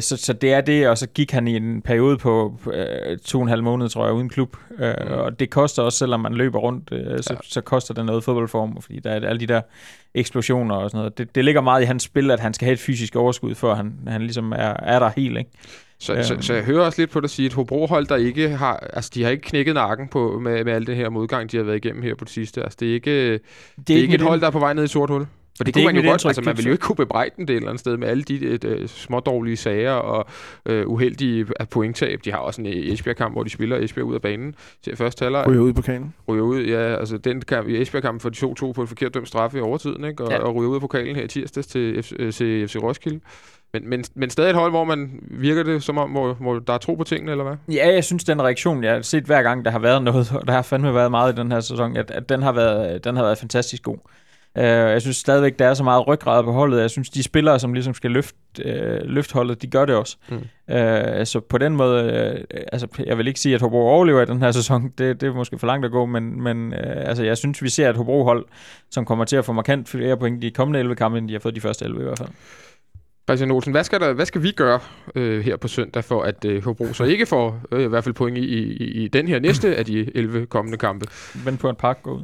Så det er det, og så gik han i en periode på 2,5 måneder, tror jeg, uden klub. Og det koster også, selvom man løber rundt, så koster det noget fodboldform, fordi der er alle de der eksplosioner og sådan noget. Det ligger meget i hans spil, at han skal have et fysisk overskud, før han ligesom er der helt, ikke? Så jeg hører også lidt på dig sige, at Hobro-hold, der ikke har, altså de har ikke knækket nakken på med al det her modgang, de har været igennem her på det sidste. Altså det er ikke et hold, der er på vej ned i sort hul. For det kunne man jo godt, altså man ville jo ikke kunne bebrejde dem det et eller andet sted med alle de smådårlige sager og uheldige pointtab. De har også en Esbjerg-kamp, hvor de spiller Esbjerg ud af banen til første halvleg. Ryger ud på pokalen. Ryger ud, ja. Altså den kamp i Esbjerg-kampen for de 2-2 på et forkert dømt straffe i overtiden, ikke? Og ryger ud af pokalen her i tirsdags til FC Roskilde. Men stadig et hold, hvor man virker det som om, hvor der er tro på tingene, eller hvad? Ja, jeg synes, den reaktion, jeg har set hver gang, der har været noget, og der har fandme været meget i den her sæson, at den har været fantastisk god. Jeg synes stadigvæk, der er så meget ryggrad på holdet. Jeg synes, de spillere, som ligesom skal løfte holdet, de gør det også. Så på den måde, altså, jeg vil ikke sige, at Hobro overlever i den her sæson. Det er måske for langt at gå, men altså, jeg synes, vi ser et Hobro-hold, som kommer til at få markant flere point i de kommende 11 kampe, end de har fået de første 11 i hvert fald. Christian Olsen, hvad skal vi gøre her på søndag, for at Hobro så ikke får i hvert fald point i den her næste af de 11 kommende kampe? Vent på, at Park går ud.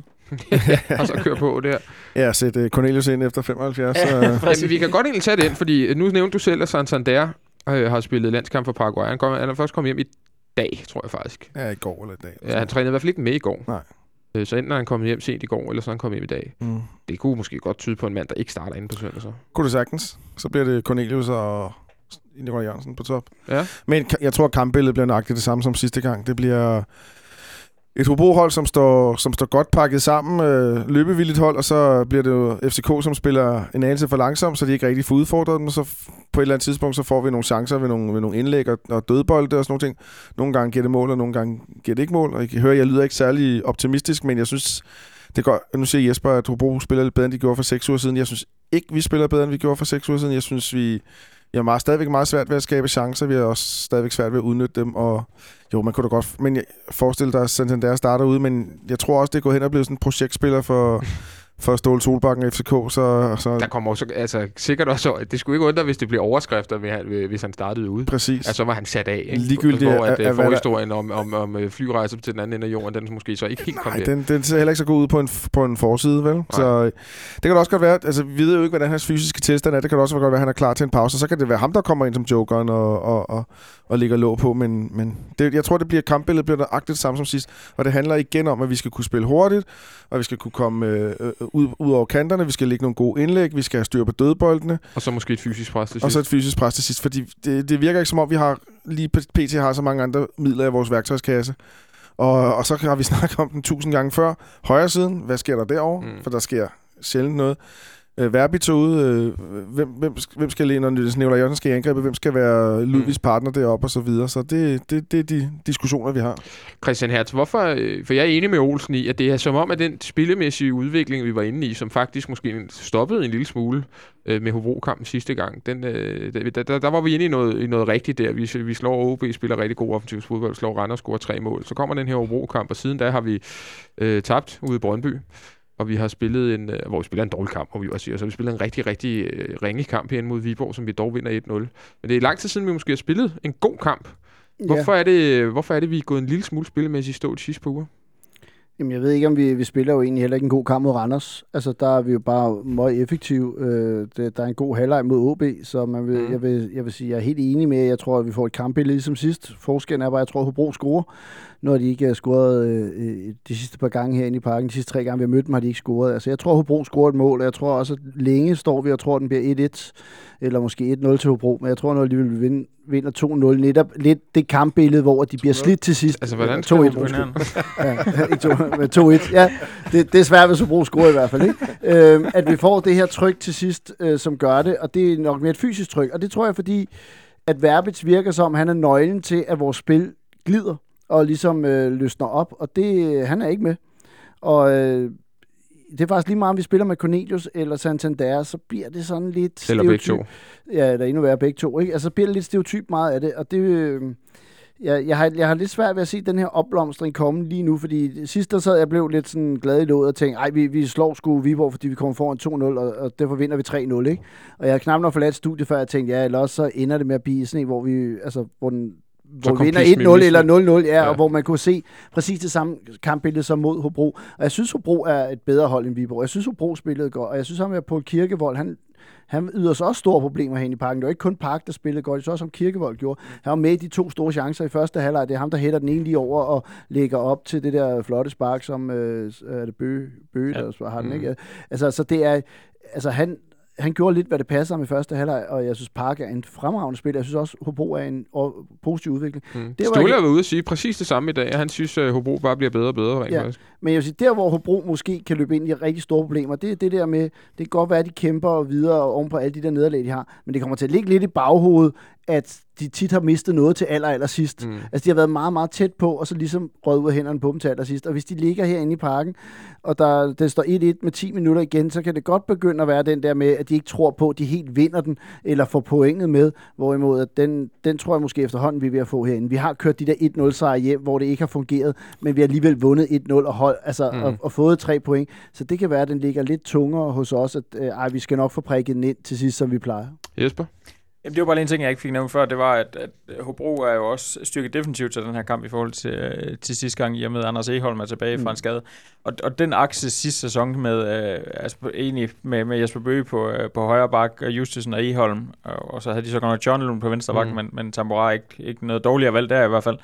Og så køre på der. Ja, sæt Cornelius ind efter 75. Jamen, vi kan godt egentlig tage det ind, fordi nu nævnte du selv, at Santander har spillet landskamp for Paraguay. Han er først kommet hjem i dag, tror jeg faktisk. Ja, i går eller i dag. Ja, han trænede i hvert fald ikke med i går. Nej. Så enten er han kommet hjem sent i går, eller så er han kommet hjem i dag. Mm. Det kunne måske godt tyde på en mand, der ikke starter inde på søndag så. Kunne det sagtens. Så bliver det Cornelius og Nikolaj Jørgensen på top. Ja. Men jeg tror, at kampbilledet bliver nøjagtigt det samme som sidste gang. Det bliver... et Hobro-hold, som står godt pakket sammen, løbevilligt hold, og så bliver det jo FCK, som spiller en anelse for langsomt, så de ikke rigtig får udfordret dem, og så på et eller andet tidspunkt, så får vi nogle chancer ved nogle indlæg og dødbolde og sådan nogle ting. Nogle gange giver det mål, og nogle gange giver det ikke mål, og jeg lyder ikke særlig optimistisk, men jeg synes, det går. Nu siger Jesper, at Hobro spiller bedre, end de gjorde for 6 uger siden. Jeg synes ikke, vi spiller bedre, end vi gjorde for 6 uger siden. Jeg synes, vi har stadigvæk meget svært ved at skabe chancer. Vi har også stadigvæk svært ved at udnytte dem. Og jo, man kunne da godt... Men jeg forestiller dig, at Santander starter ude, men jeg tror også, det går hen og bliver sådan en projektspiller for Ståle Solbakken og FCK. Så der kommer også... Altså, sikkert også... Det skulle ikke undre, hvis det bliver overskrifter, hvis han startede ude. Præcis. Altså, så var han sat af, ikke? Ligegyldigt. Hvor forhistorien om flyrejser til den anden ende af jorden, den måske så ikke helt kom ind. Den ser heller ikke så god ud på en forside, vel? Nej. Så det kan det også godt være... Altså, vi ved jo ikke, hvordan hans fysiske tilstand er. Det kan også godt være, at han er klar til en pause. Så kan det være ham, der kommer ind som jokeren og ligger låg på. Men det, jeg tror, det bliver kampbilledet bliver nøjagtigt samme som sidst. Og det handler igen om, at vi skal kunne spille hurtigt, og vi skal kunne komme... ud over kanterne, vi skal lægge nogle gode indlæg, vi skal have styr på dødboldene. Og så måske et fysisk pres til sidst. Fordi det virker ikke som om, vi har lige pt. Har så mange andre midler i vores værktøjskasse. Og så har vi snakket om den 1000 gange før. Højre siden, hvad sker der derovre? For der sker sjældent noget. Verbit ude, hvem skal ind, og Nikolaj Jørgensen skal i angrebet, hvem skal være Ludvigs partner deroppe og så videre. Så det er de diskussioner, vi har. Christian Hertz, hvorfor, for jeg er enig med Olsen i, at det er som om, at den spillemæssige udvikling, vi var inde i, som faktisk måske stoppede en lille smule med Hobro-kampen sidste gang, der var vi inde i noget rigtigt der. Vi slår OB, spiller rigtig god offensivsfodbold, slår Randers, scorer 3 mål. Så kommer den her Hobro-kamp, og siden da har vi tabt ude i Brøndby. Og vi har spillet en dårlig kamp, må vi også sige, og så har vi spillet en rigtig, rigtig ringe kamp herinde mod Viborg, som vi dog vinder 1-0. Men det er lang tid siden, vi måske har spillet en god kamp. Hvorfor er det, vi er gået en lille smule spillemæssigt stå de sidste par uger? Jamen, jeg ved ikke, om vi spiller jo egentlig heller ikke en god kamp mod Randers. Altså, der er vi jo bare meget effektive. Der er en god halvleg mod OB, så man vil, jeg vil sige, jeg er helt enig med, at jeg tror, at vi får et kampbillede ligesom sidst. Forskellen er bare, at jeg tror, at Hobro scorer, når de ikke har scoret de sidste par gange herinde i Parken. De sidste 3 gange, vi har mødt dem, har de ikke scoret. Altså, jeg tror, at Hobro scorer et mål, og jeg tror også, at længe står vi, og tror, at den bliver 1-1, eller måske 1-0 til Hobro, men jeg tror, at de vil vinder 2-0, netop lidt det kampbillede, hvor de bliver slidt til sidst. Altså, hvordan skal vi bruge hinanden? Ja, 2-1. Ja, det er svært, hvis du bruger score i hvert fald, ikke? At vi får det her tryk til sidst, som gør det, og det er nok mere et fysisk tryk, og det tror jeg, fordi at Verbitz virker som, han er nøglen til, at vores spil glider, og ligesom løsner op, og det, han er ikke med. Og det er faktisk lige meget, om vi spiller med Cornelius eller Santander, så bliver det sådan lidt stereotyp. Ja, eller endnu værre begge to. Ikke? Altså, så bliver det lidt stereotyp meget af det, og det... Jeg har lidt svært ved at se den her opblomstring komme lige nu, fordi sidst der sad jeg blev lidt sådan glad i låget og tænkte, ej, vi slår sgu Viborg, fordi vi kommer foran 2-0, og derfor vinder vi 3-0, ikke? Og jeg har knap nok forladt studiet, før jeg tænkte, ja, eller også så ender det med at blive sådan en, hvor vi, altså, hvor vi vinder 1-0 eller 0-0, ja, og hvor man kunne se præcis det samme kampbillede som mod Hobro. Og jeg synes, Hobro er et bedre hold end Viborg. Jeg synes, Hobro spillede godt, og jeg synes, at på Kirkevold, han yder så også store problemer herinde i Parken. Det var ikke kun Park, der spillede godt, det var også som Kirkevold gjorde. Han var med i de to store chancer i første halvleg. Det er ham, der hætter den ene lige over og lægger op til det der flotte spark, som er det Bøge, ja, der har den, ikke? Altså, så det er... Altså, han gjorde lidt, hvad det passer ham i første halvleg, og jeg synes, Park er en fremragende spiller. Jeg synes også, Hobro er en positiv udvikling. Ståle var ude og sige præcis det samme i dag. Han synes, at Hobro bare bliver bedre og bedre. Rent faktisk. Men jeg vil sige, der hvor Hobro måske kan løbe ind i rigtig store problemer, det er det der med, det kan godt være, at de kæmper og videre og ovenpå alle de der nederlag, de har. Men det kommer til at ligge lidt i baghovedet, at de tit har mistet noget til allersidst. Altså, de har været meget, meget tæt på, og så ligesom røget ud af hænderne på dem til allersidst. Og hvis de ligger herinde i Parken, og der står 1-1 med 10 minutter igen, så kan det godt begynde at være den der med, at de ikke tror på, at de helt vinder den, eller får pointet med, hvorimod at den tror jeg måske efterhånden, vi er ved at få herinde. Vi har kørt de der 1-0-sejre hjem, hvor det ikke har fungeret, men vi har alligevel vundet 1-0 og og fået 3 point. Så det kan være, at den ligger lidt tungere hos os, at vi skal nok få prikket den ind til sidst, som vi plejer. Jesper? Jamen, det var bare en ting, jeg ikke fik nævnt før, det var, at Hobro er jo også styrket defensivt til den her kamp i forhold til sidste gang, i og med Anders Egholm er tilbage fra en skade. Og den akse sidste sæson med Jesper Bøge på højre bak, Justesen og Egholm, og så havde de så godt nok John Lund på venstre bak, men Tambora ikke noget dårligere valg der i hvert fald.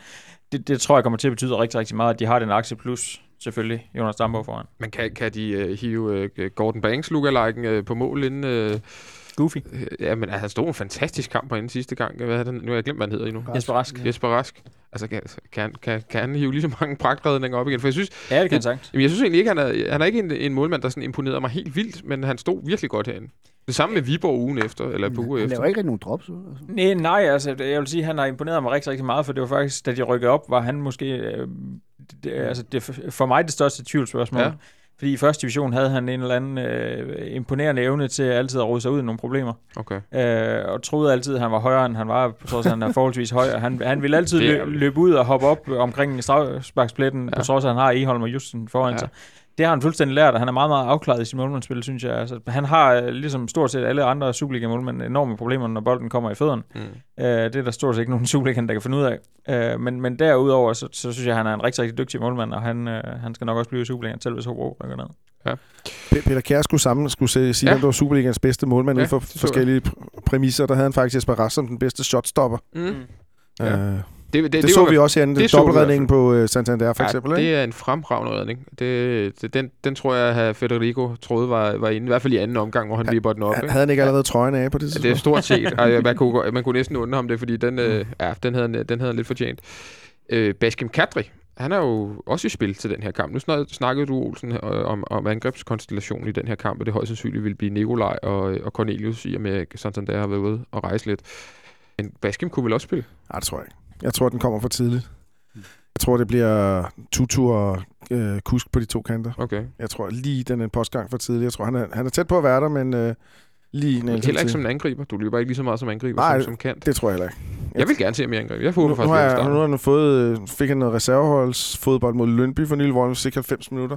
Det tror jeg kommer til at betyde rigtig, rigtig meget, at de har den akse plus. Selvfølgelig, Jonas Dahl foran. Men kan de hive Gordon Banks, Luka-liken på mål inden... Goofy. Ja, men han stod en fantastisk kamp på inden sidste gang. Hvad er det? Nu har jeg glemt, hvad han hedder endnu. Jesper Rask. Altså, kan han hive lige så mange pragtredninger op igen? For jeg synes, ja, det kan han. Jeg synes egentlig ikke, han er ikke en målmand, der sådan imponerede mig helt vildt, men han stod virkelig godt herinde. Det samme med Viborg ugen efter, eller på uge efter. Han laver ikke rigtig nogen drops. Altså. Nej, altså, jeg vil sige, han har imponeret mig rigtig, rigtig meget, for det var faktisk, da de rykkede op, var han måske... for mig det største tvivlsspørgsmål. Ja. Fordi i første division havde han en eller anden imponerende evne til altid at rode sig ud i nogle problemer. Okay. Og troede altid, at han var højere, end han var, trods at han er forholdsvis høj. Han ville altid løbe ud og hoppe op omkring straffesparkspletten, på trods at han har Egholm og Justen foran sig. Det har han fuldstændig lært, og han er meget, meget afklaret i sit målmandsspil, synes jeg. Altså, han har, ligesom stort set alle andre Superliga-målmænd, enorme problemer, når bolden kommer i fødderne. Det er der stort set ikke nogen Superliga, der kan finde ud af. Men derudover, så synes jeg, han er en rigtig, rigtig dygtig målmand, og han skal nok også blive i Superligaen, selv hvis Hobro rykker ned. Ja. Peter Kjær skulle sige, at han var Superligaens bedste målmand ud for forskellige præmisser. Der havde han faktisk Jesper Rask som den bedste shotstopper. Det så vi også herinde, den dobbeltredningen på Santander for eksempel. Det er en fremragende redning. Den tror jeg, at Federico troede var inde, i hvert fald i anden omgang, hvor han vipper den op. Havde han ikke allerede trøjen af på det tidspunkt? Det er stort set. Man kunne næsten undre ham det, fordi den havde han lidt fortjent. Baskim Kadri, han er jo også i spil til den her kamp. Nu snakkede du, Olsen, om angrebskonstellationen i den her kamp, og det højst sandsynligt ville blive Nikolaj og Cornelius, i og med Santander har været ude og rejse lidt. Men Baskim kunne vel også spille? Nej, det tror jeg ikke. Jeg tror, den kommer for tidligt. Jeg tror, det bliver Tutu og Kusk på de to kanter. Okay. Jeg tror lige, den er en postgang for tidligt. Jeg tror, han er tæt på at være der, men lige... Men heller ikke som en angriber. Du løber ikke lige så meget som angriber, nej, som kant. Det tror jeg heller ikke. Jeg vil gerne se mere angriber. Jeg håber faktisk, at nu har han fik han noget reserveholdsfodbold mod Lyngby for nylig, hvor han fik 90 minutter.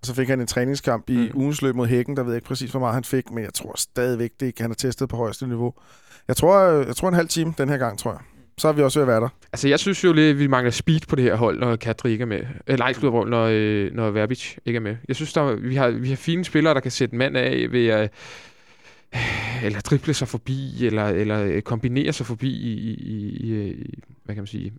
Og så fik han en træningskamp i ugens løb mod Hækken. Der ved jeg ikke præcis, hvor meget han fik, men jeg tror stadigvæk, det ikke. Han er testet på højeste niveau. Jeg tror en halv time den her gang, tror jeg. Så er vi også ved at være der. Altså, jeg synes jo lidt, at vi mangler speed på det her hold, når Kadri ikke er med. Når Verbic ikke er med. Jeg synes, vi har fine spillere, der kan sætte mand af ved at eller drible sig forbi, eller kombinere sig forbi i hvad kan man sige,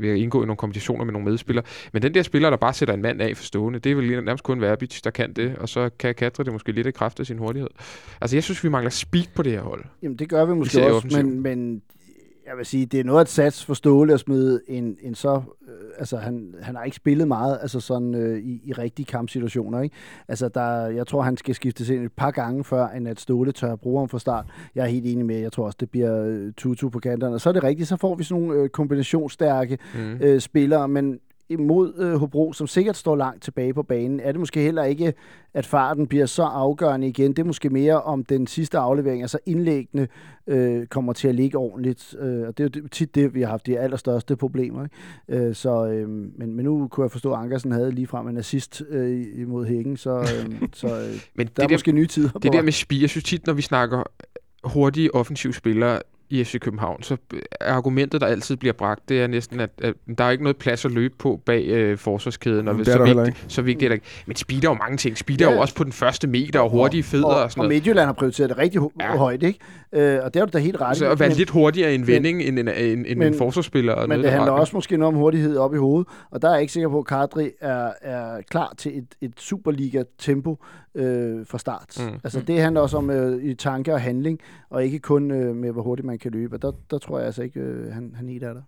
ved at indgå i nogle kombinationer med nogle medspillere. Men den der spiller, der bare sætter en mand af for stående, det er vel nærmest kun Verbic, der kan det, og så kan Kadri det måske lidt af kraft af sin hurtighed. Altså, jeg synes, vi mangler speed på det her hold. Jamen, det gør vi måske også, men jeg vil sige, det er noget at sats for Ståle at smide en så... altså, han har ikke spillet meget altså sådan, i rigtige kampsituationer. Ikke? Altså, jeg tror, han skal skiftes ind et par gange, før end at Ståle tør at bruge ham fra start. Jeg er helt enig med, jeg tror også, det bliver Tutu på kanterne. Og så er det rigtigt, så får vi sådan nogle kombinationsstærke spillere, men mod Hobro, som sikkert står langt tilbage på banen, er det måske heller ikke, at farten bliver så afgørende igen. Det er måske mere om den sidste aflevering, altså indlæggene kommer til at ligge ordentligt. Og det er jo tit det, vi har haft de allerstørste problemer. Ikke? Men nu kunne jeg forstå, at Ankersen havde ligefrem en assist imod Hækken, så men der er måske nye tider. Det der med jeg synes tit, når vi snakker hurtige offensive spillere i FC København, så argumentet, der altid bliver bragt, det er næsten, at der er ikke noget plads at løbe på bag forsvarskæden, og så vigtigt er det ikke. Men speed er jo mange ting. Speed er jo også på den første meter, og hurtige fødder og sådan noget. Og Midtjylland har prioriteret det rigtig højt, ikke? Og det er du da helt ret. Så at være lidt hurtigere i en vending end en forsvarsspiller. Men det handler også måske noget om hurtighed op i hovedet, og der er jeg ikke sikker på, at Kadri er klar til et Superliga-tempo fra start. Mm. Altså det handler også om i tanke og handling, og ikke kun med, hvor hurtigt man kan løbe. Der tror jeg altså ikke, han helt er der.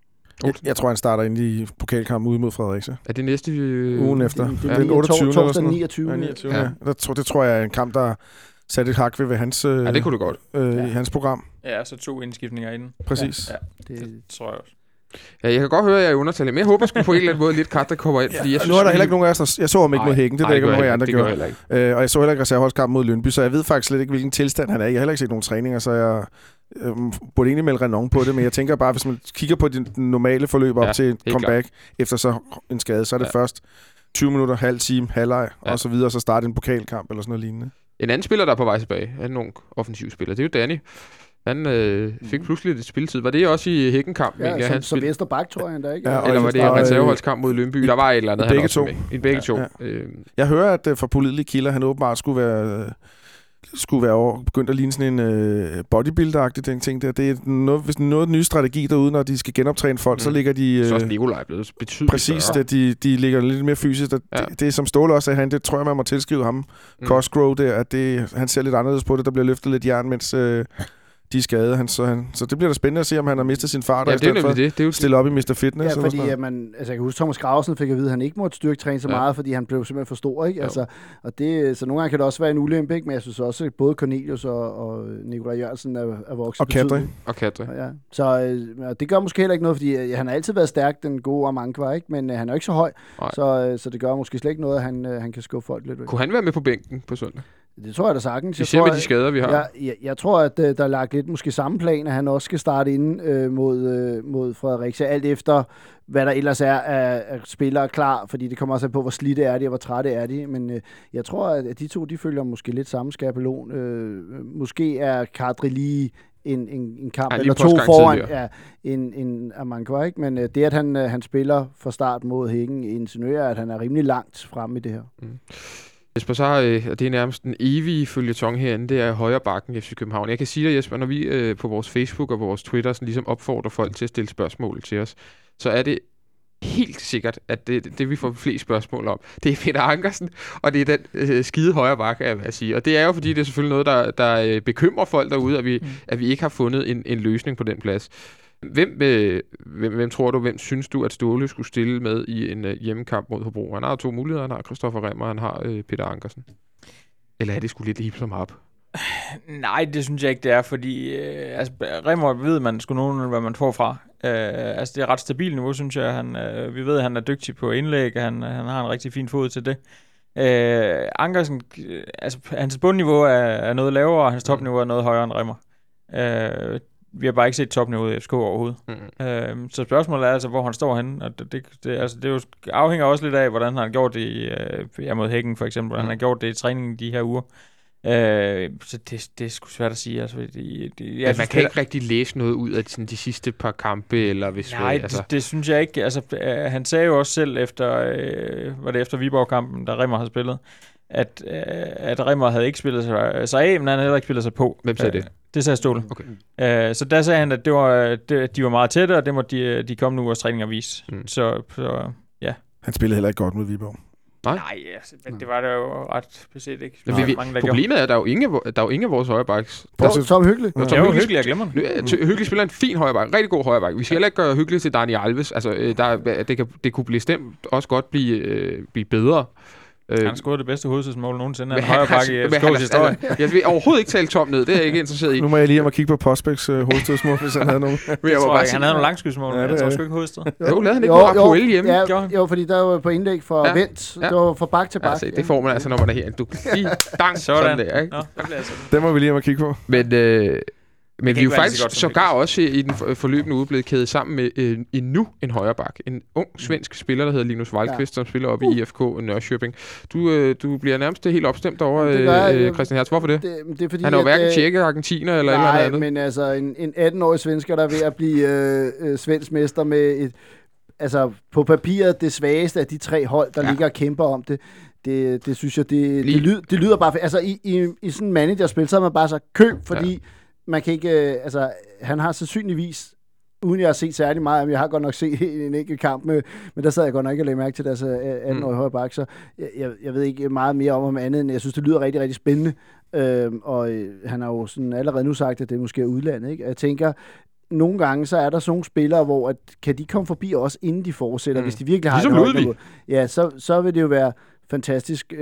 Jeg tror, han starter ind i pokalkampen ude mod Fredericia. Er det næste ugen efter? Den 28. Torsdag 29. Ja, 29. Ja. Det tror jeg er en kamp, der satte et hak ved hans, det kunne du godt. I hans program. Ja, så 2 indskiftninger inden. Præcis. Ja. Det tror jeg også. Ja, jeg kan godt høre, at jeg er undertale, men jeg håber sgu på en eller anden måde lidt Kadri kommer ind. Ja. Nu er der heller ikke nogen af os, jeg så ham ikke mod Hækken, det er ikke nogen af andre gjorde. Og jeg så heller ikke reserveholdskamp mod Lyngby, så jeg ved faktisk slet ikke, hvilken tilstand han er i. Jeg har heller ikke set nogen træninger, så jeg burde egentlig melde renom på det, men jeg tænker bare, hvis man kigger på det normale forløb op til et comeback efter så en skade, så er det først 20 minutter, halv time, halvleg og så videre, og så starte en pokalkamp eller sådan noget lignende. En anden spiller, der er på vej tilbage, er nogle offensiv spiller, det er jo Danny. Han fik pludselig lidt spilletid. Var det også i Hækken-kampen? Ja, som Vesterbak, tror jeg endda, ikke? Ja, eller var det en reserveholdskamp mod Lyngby? Der var et eller andet, han også med. En begge to. Ja. Jeg hører, at fra pålidelige kilder, han åbenbart skulle være begyndt at ligne sådan en bodybuilder-agtig ting der. Det er noget nye strategi derude, når de skal genoptræne folk, så ligger de... så også Nikolaj blevet betydeligt. Præcis, de ligger lidt mere fysisk. Det som Ståle også sagde, det tror jeg, man må tilskrive ham. Cosgrove der, at han ser lidt anderledes på det. Der bliver løftet lidt jern, mens... de skadede han, så det bliver da spændende at se, om han har mistet sin fart, og i stedet for det stille op i Mr. Fitness. Ja, fordi jeg kan huske, Thomas Gravesen fik at vide, at han ikke måtte styrketræne så meget, fordi han blev simpelthen for stor. Ikke? Altså, og det, så nogle gange kan det også være en ulempe, men jeg synes også, at både Cornelius og Nikolaj Jørgensen er vokset. Og Kadri. Ja. Så det gør måske heller ikke noget, fordi han har altid været stærk, den gode Amankwa, ikke, men han er ikke så høj, så det gør måske slet ikke noget, at han kan skubbe folk lidt væk. Kunne han være med på bænken på søndag? Det tror jeg da sagtens. Især med de skader, vi har. Jeg tror, at der er lagt lidt måske samme plan, at han også skal starte inden mod Fredericia. Alt efter, hvad der ellers er af spillere klar, fordi det kommer også an på, hvor slidte er de, og hvor trætte er de. Men jeg tror, at de to, de følger måske lidt samme skabelon. Måske er Kadri lige en kamp eller to foran en Amankwa, ikke? Men det, at han spiller fra start mod Hækken, insinuerer, at han er rimelig langt fremme i det her. Mm. Jesper, så det er nærmest en evig føljeton herinde, det er højre bakken i FC København. Jeg kan sige dig, Jesper, når vi på vores Facebook og vores Twitter sådan ligesom opfordrer folk til at stille spørgsmål til os, så er det helt sikkert, at det vi får flere spørgsmål om, det er Peter Ankersen, og det er den skide højre bakke, jeg vil sige. Og det er jo, fordi det er selvfølgelig noget, der bekymrer folk derude, at vi ikke har fundet en løsning på den plads. Hvem tror du, hvem synes du, at Ståle skulle stille med i en hjemmekamp mod Hobro? Han har 2 muligheder. Han har Christoffer Remmer, han har Peter Ankersen. Eller er det sgu lidt lige som op? Nej, det synes jeg ikke, det er, fordi Remmer ved man sgu nogen, hvad man får fra. Det er ret stabilt niveau, synes jeg. Vi ved, at han er dygtig på indlæg, han har en rigtig fin fod til det. Ankersen, hans bundniveau er noget lavere, og hans topniveau er noget højere end Remmer. Vi har bare ikke set topniveauet i FCK overhovedet. Mm. Så spørgsmålet er altså, hvor han står henne. Og det afhænger også lidt af, hvordan han har gjort det mod Hækken for eksempel. Hvordan han har gjort det i træningen de her uger. Så det er sgu svært at sige. Altså, man kan ikke rigtig læse noget ud af sådan, de sidste par kampe? Eller hvis det synes jeg ikke. Altså, han sagde jo også selv, efter Viborg-kampen, der Remmer havde spillet, at Remmer havde ikke spillet sig af, men han havde heller ikke spillet sig på. Hvem sagde det? Det sagde Ståle. Okay. Så der sagde han, at de var meget tætte, og det må de kommende ugers træninger vise. Mm. Så ja. Han spillede heller ikke godt mod Viborg. Nej, altså, det var der jo ret beset, ikke? Problemet er, at der er jo ingen af vores højrebacks. Tom Høgli. Tom Høgli, jeg glemmer det. Høgli spiller en fin højreback, rigtig god højreback. Vi skal heller ikke gøre Høgli til Daniel Alves. Altså, det kunne blive stemt også godt blive bedre. Han har scoret det bedste hovedsædsmål nogensinde. Han højre bakke i FCK's historie. Jeg vil overhovedet ikke tale Tom ned. Det er jeg ikke interesseret i. Nu må jeg lige hjem og kigge på Prospects hovedsædsmål, hvis han havde nogen. Han havde nogle langskudsmål, men jeg tror sgu ikke hovedsæd. Jo, lavede han ikke bare Apoel hjemme? Jo, fordi der var på indlæg for Vendt. Det var fra bak til bak. Det får man altså, når man er her. Du kan sige dang, sådan der, ikke? Det må vi lige hjem og kigge på. Men vi er jo faktisk sågar også i den forløbende uge blevet kædet sammen med endnu en højre bak. En ung svensk spiller, der hedder Linus Wahlqvist, som spiller op i IFK Norrköping. Du bliver nærmest helt opstemt over Christian Hertz. Hvorfor det? Det er fordi, han er jo hverken tjekke, argentiner eller nej, eller andet. Nej, men altså en 18-årig svensker, der er ved at blive svensk mester med et... Altså på papiret det svageste af de tre hold, der ligger og kæmper om det. Det synes jeg, det lyder bare... Altså i sådan en managerspil, så er man bare så køb, fordi... Man kan ikke, han har sandsynligvis, uden jeg har set særlig meget, men jeg har godt nok set en enkelt kamp, men der sad jeg godt nok ikke og lagde mærke til deres 18-årige højre back, så jeg ved ikke meget mere om andet, end jeg synes, det lyder rigtig, rigtig spændende, og han har jo sådan allerede nu sagt, at det måske er udlandet, ikke? Jeg tænker, nogle gange, så er der sådan nogle spillere, hvor kan de komme forbi os, inden de fortsætter, hvis de virkelig har det en højde. Ja, så vil det jo være fantastisk,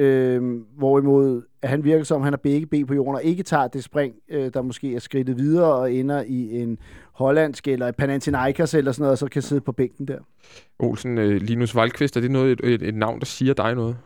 hvorimod han virker som, han har begge ben på jorden, og ikke tager det spring, der måske er skridtet videre, og ender i en hollandsk, eller et Panathinaikos, eller sådan noget, og så kan sidde på bænken der. Olsen, Linus Wahlqvist, er det noget, et navn, der siger dig noget?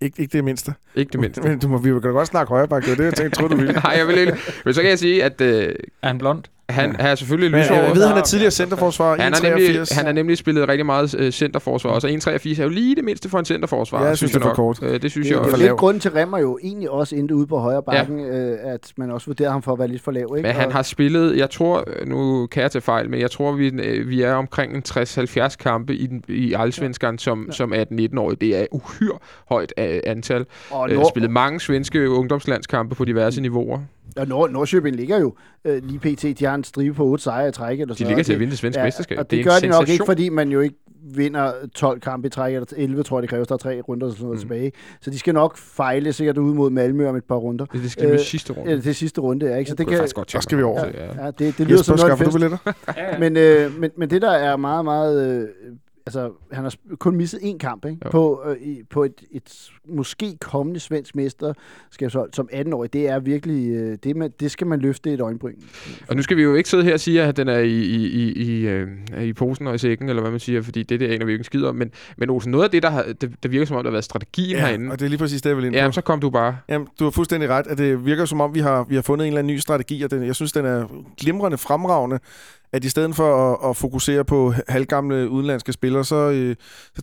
Ikke det mindste. Ikke det mindste. Men vi kan da godt snakke højreback, det var det, jeg tænkte, troede du ville. Nej, jeg vil ikke. Men så kan jeg sige, at... Er han blond? Han er selvfølgelig lyshåret. Jeg ved, han er tidligere centerforsvarer, 1,83. Han har nemlig spillet rigtig meget centerforsvar, og 1,83 er jo lige det mindste for en centerforsvar. Ja, jeg synes, det er for kort. Det synes jeg også. Det er lidt grunden til Remmer jo egentlig også endte ude på højre bakken, at man også vurderer ham for at være lidt for lav. Ikke? Men han har spillet, jeg tror, nu kan jeg tage fejl, men jeg tror, vi er omkring 60-70 kampe i Allsvenskan som 18-19-årig. Det er uhyre højt antal. Spillet mange svenske ungdomslandskampe på diverse niveauer. Og Nordsjøben ligger jo lige pt. De har en stribe på 8 sejre i træk. Eller de ligger til at vinde det svenske mesterskab. Og det gør de nok ikke, fordi man jo ikke vinder 12 kampe i træk, eller 11, tror jeg, det kræves, der 3 runder og sådan noget tilbage. Så de skal nok fejle sikkert ud mod Malmø om et par runder. Det skal blive sidste runde. Det er sidste runde, ja. Ikke? Så det kan faktisk godt tjekke. Så skal vi over. Ja, det lyder som noget fest. Men det der er meget, meget... han har kun misset én kamp, ikke? På et måske kommende svensk mesterskabshold som 18-årig. Det er virkelig det skal man løfte et øjenbryn. Og nu skal vi jo ikke sidde her og sige, at den er i posen og i sækken, eller hvad man siger, fordi det aner vi jo ikke skider om. Men Olsen, noget af det, der virker som om, der har været strategien herinde. Og det er lige præcis det, jeg vil ind på. Jamen, så kom du bare. Jamen, du har fuldstændig ret, at det virker som om, vi har fundet en eller anden ny strategi, og jeg synes, den er glimrende, fremragende. At i stedet for at fokusere på halvgamle udenlandske spillere, så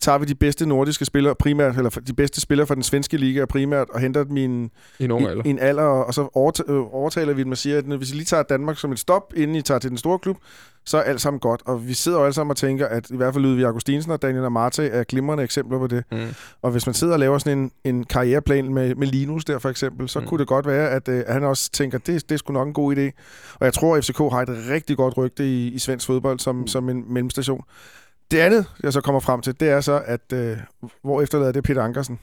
tager vi de bedste nordiske spillere primært, eller de bedste spillere fra den svenske liga primært, og henter dem i en alder, og så overtaler vi dem og siger, at hvis I lige tager Danmark som et stop, inden I tager til den store klub, så er alt sammen godt. Og vi sidder jo alle sammen og tænker, at i hvert fald Ludvig Augustinsen og Daniel Amartey er glimrende eksempler på det. Og hvis man sidder og laver sådan en karriereplan med Linus der for eksempel, så kunne det godt være, at han også tænker, det er sgu nok en god idé. Og jeg tror, at FCK har et rigtig godt rygte i svensk fodbold som en mellemstation. Det andet, jeg så kommer frem til, det er så, at hvor efterlader det Peter Ankersen.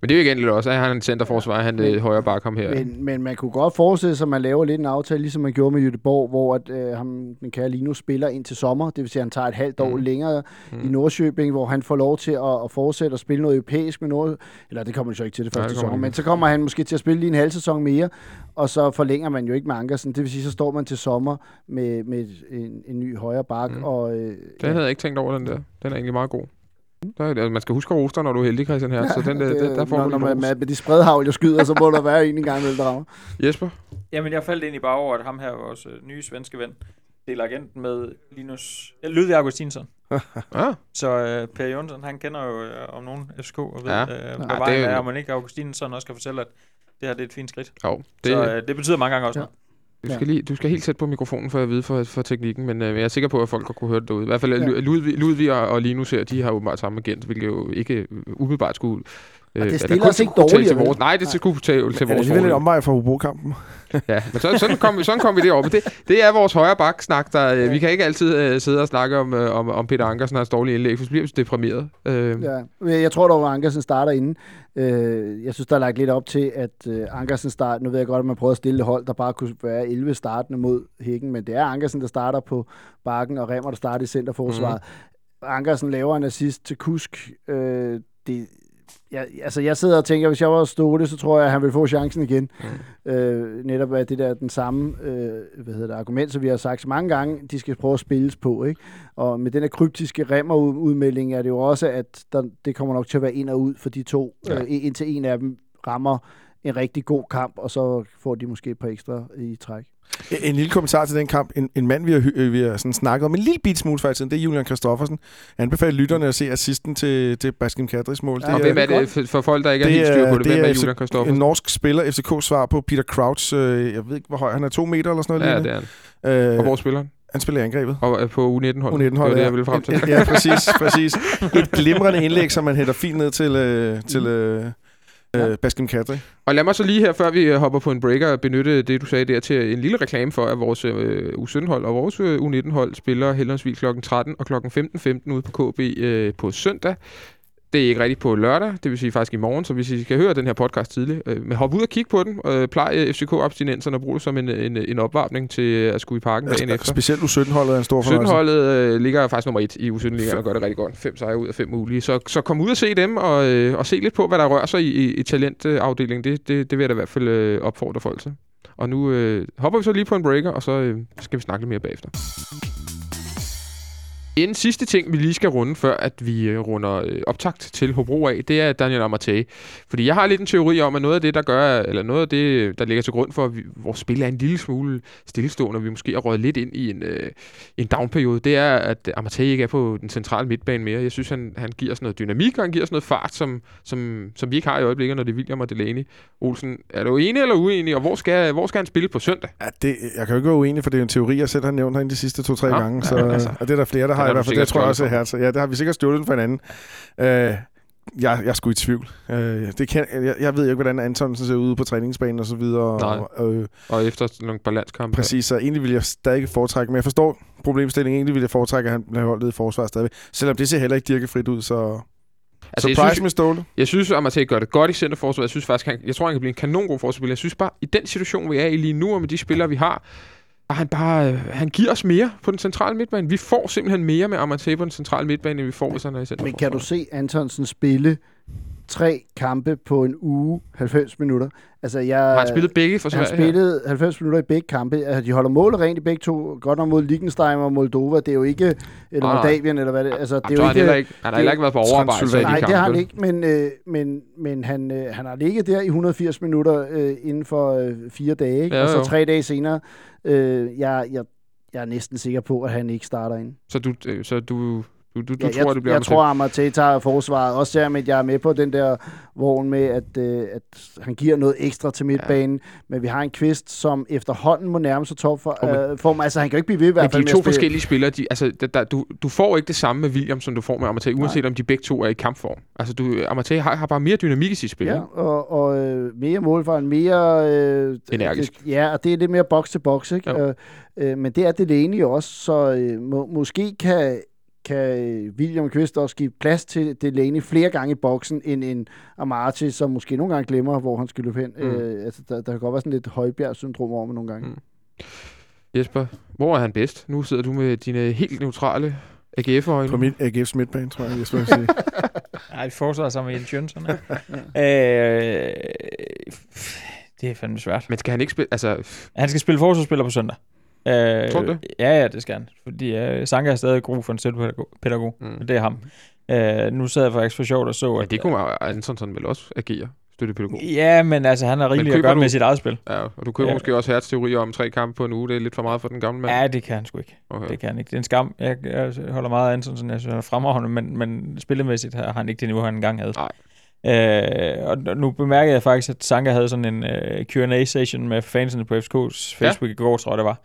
Men det er jo ikke endelig også, at han er en centerforsvar, han er højre back her. Men man kunne godt forestille sig, at man laver lidt en aftale, ligesom man gjorde med Göteborg, hvor den kære Linus spiller ind til sommer, det vil sige, at han tager et halvt år længere i Nordsjøbing, hvor han får lov til at fortsætte at spille noget europæisk med eller det kommer han jo ikke til det første sæson, men så kommer han måske til at spille lige en halv sæson mere, og så forlænger man jo ikke med Ankersen, det vil sige, så står man til sommer med en ny højre back. Den havde jeg ikke tænkt over, den der. Den er egentlig meget god. Man skal huske at roster, når du er heldig, Christian Hertz. Ja, så der får du en med de spredhavl, jeg skyder, så må der være en gang med drager. Jesper? Jamen, jeg faldt ind i bare over, at ham her, vores nye svenske ven, deler agenten med Ludvig Augustinsson. Så Per Jonsson, han kender jo om nogen FCK, og ved, hvor vejen er, om man ikke Augustinsson også kan fortælle, at det her det er et fint skridt. Jo, det betyder mange gange også noget. Du skal helt tæt på mikrofonen for at vide for teknikken, men jeg er sikker på, at folk har kunne høre det derude. I hvert fald Ludvig og Linus her, de har jo meget samme agent, hvilket jo ikke umiddelbart skulle... det stiller os ikke dårligt. Nej, det skulle tage til vores... Det er lidt omvej fra Hobro-kampen. Ja, men sådan kom vi deroppe. Det er vores højre bak-snak, der... Vi kan ikke altid sidde og snakke om Peter Ankersen og hans dårlige indlæg, for så bliver vi deprimeret. Jeg tror dog, at Ankersen starter inden. Jeg synes, der er lagt lidt op til, at Ankersen starter... Nu ved jeg godt, at man prøver at stille hold, der bare kunne være 11 startende mod Hækken, men det er Ankersen, der starter på bakken, og Remmer, der starter i centerforsvaret. Ankersen laver en assist til Kusk. Det jeg sidder og tænker, hvis jeg var Ståle, så tror jeg, at han ville få chancen igen. Netop af det der, den samme argument, som vi har sagt så mange gange, de skal prøve at spilles på, ikke? Og med den her kryptiske Remmer-udmelding er det jo også, at det kommer nok til at være ind og ud for de to, indtil en af dem rammer en rigtig god kamp, og så får de måske et par ekstra i træk. En lille kommentar til den kamp. En mand, vi har sådan snakket om en lille bit smule faktisk, det er Julian Christoffersen. Han anbefaler lytterne at se assisten til Baskim Kadris mål. Ja, hvem er det for folk, der ikke er helt styr på det? Hvem er Julian Christoffersen? En norsk spiller, FCK svar på Peter Crouch. Jeg ved ikke, hvor høj han er. 2 meter eller sådan noget. Ja, det er han. Og hvor spiller han? Han spiller angrebet. Og på U19-holdet. Det var det, jeg ville frem til. Ja, præcis. Et glimrende indlæg, som man hætter fint ned til Baskim Kadri. Og lad mig så lige her, før vi hopper på en breaker, benytte det, du sagde der, til en lille reklame for, at vores U17-hold og vores U19-hold spiller henholdsvis kl. 13 og kl. 15.15 ude på KB på søndag. Det er ikke rigtigt på lørdag, det vil sige faktisk i morgen, så hvis I skal høre den her podcast tidligt, men hop ud og kig på den, plej FCK-abstinenserne og brug det som en opvarmning til at skulle i parken dagen efter. Specielt U17-holdet er en stor fornøjelse. U17-holdet ligger faktisk nummer 1 i U17-ligaen og gør det rigtig godt. 5 sejre ud af 5 mulige. Så kom ud og se dem, og se lidt på, hvad der rører sig i talentafdelingen. Det vil jeg da i hvert fald opfordre folk til. Og nu hopper vi så lige på en breaker, og så skal vi snakke lidt mere bagefter. En sidste ting, vi lige skal runde, før at vi runder optakt til Hobro af, det er Daniel Amartey. Fordi jeg har lidt en teori om, at noget af det, der gør, eller noget af det, der ligger til grund for, at vores spil er en lille smule stillestående, og vi måske har røget lidt ind i en downperiode, det er, at Amartey ikke er på den centrale midtbane mere. Jeg synes, han giver sådan noget dynamik, og han giver sådan noget fart, som vi ikke har i øjeblikket, når det er William og Delaney. Olsen, er du enig eller uenig, og hvor skal han spille på søndag? Ja, jeg kan jo ikke være uenig, for det er en teori, jeg selv har nævnt herinde de sidste 2-3 gange, så, altså. Og det er der flere, der har. I hvert fald, det tror jeg også er Hertz. Ja, det har vi sikkert stjålet for hinanden. Jeg er sgu i tvivl. Jeg ved jo ikke, hvordan Antonsen ser ud på træningsbanen og så videre. Og efter nogle landskampe. Præcis, så egentlig vil jeg stadig foretrække, men jeg forstår problemstillingen. Egentlig vil jeg foretrække, at han bliver holdt i forsvar stadig. Selvom det ser heller ikke dirkefrit ud, så... Altså, surprise med Ståle. Jeg synes, at Amartey gør det godt i centerforsvaret. Jeg tror, han kan blive en kanongod forsvarsspiller. Jeg synes bare, i den situation, vi er i lige nu, og med de spillere, vi har... Han giver os mere på den centrale midtbane. Vi får simpelthen mere med Amartey på den centrale midtbane, end vi får, hvis han er i centrum. Men kan du se Antonsen spille 3 kampe på en uge, 90 minutter? Altså, har han spillet begge for Sverige? Han spillede 90 minutter i begge kampe. Altså, de holder målet rent i begge to. Godt nok mod Liechtenstein og Moldova. Det er jo ikke... Eller Moldavien, eller hvad det... Altså, det er jo ikke... Han har heller ikke været på overarbejde. Nej, det har han ikke. Men han har ligget der i 180 minutter inden for 4 dage. Ikke? Ja, og så 3 dage senere... Jeg er næsten sikker på, at han ikke starter ind. Så du tror, det bliver... Jeg tror, at Amartey tager forsvaret. Også der med, at jeg er med på den der vogn med, at han giver noget ekstra til midtbanen. Ja. Men vi har en Kvist, som efterhånden må nærme sig topform. Altså, han kan jo ikke blive ved i hvert fald med at spille. Men de to forskellige spillere, du får ikke det samme med William, som du får med Amartey, uanset om de begge to er i kampform. Altså, Amartey har bare mere dynamik i sit spil. Ja, og mere målfaren, mere... energisk. Ja, og det er lidt mere box til box, ikke? Ja. Men det er Delaney også, så måske kan William Kvist også give plads til Delaney flere gange i boksen, end en Amartey, som måske nogle gange glemmer, hvor han skal løbe hen. Altså, der kan godt være sådan lidt Højbjerg-syndrom over med nogle gange. Jesper, hvor er han bedst? Nu sidder du med dine helt neutrale AGF-øjne. På min AGF's midtbane, tror jeg, Jesper vil sige. Nej, det forsvarer sig med Jens Jønsson. Det er fandme svært. Men skal han ikke spille... Han skal spille forsvarsspiller på søndag. Tror du det? Ja, det skal han. Fordi Sanka er stadig god for en selvpædagog. Det er ham. Nu sad jeg faktisk for sjovt og så... Men det kunne Antonsen vel også agere, støttepædagog? Ja, men altså, han har rigeligt at gøre med sit eget spil. Ja, og du køber måske også Hertz teorier om 3 kampe på en uge. Det er lidt for meget for den gamle mand. Ja, det kan han sgu ikke. Okay. Det kan han ikke. Det er en skam. Jeg holder meget af Antonsen. Jeg synes, han er fremragende, men spillemæssigt har han ikke det niveau, han engang havde. Nej. Og nu bemærkede jeg faktisk, at Sanka havde sådan en Q&A-session med fansene på FCK's Facebook i går, tror jeg det var.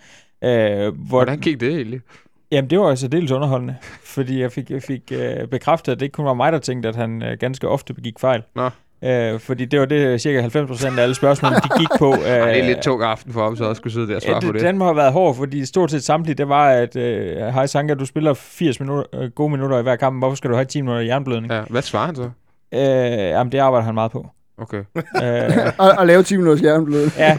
Hvordan gik det egentlig? Jamen det var altså dels underholdende, fordi jeg fik bekræftet, at det ikke kun var mig, der tænkte, at han ganske ofte begik fejl. Nå. Fordi det var det cirka 90% af alle spørgsmål, de gik på. Det er lidt tung aften for ham, så også skulle sidde der og svare på det. Den må have været hård, fordi stort set samtidig, det var, at hej Sanka, du spiller 80 minutter, gode minutter i hver kamp, hvorfor skal du have 10 minutter i jernblødning? Ja. Hvad svarer han så? Jamen det arbejder han meget på. Okay. Og lave 10 minutters hjerneblød. Ja,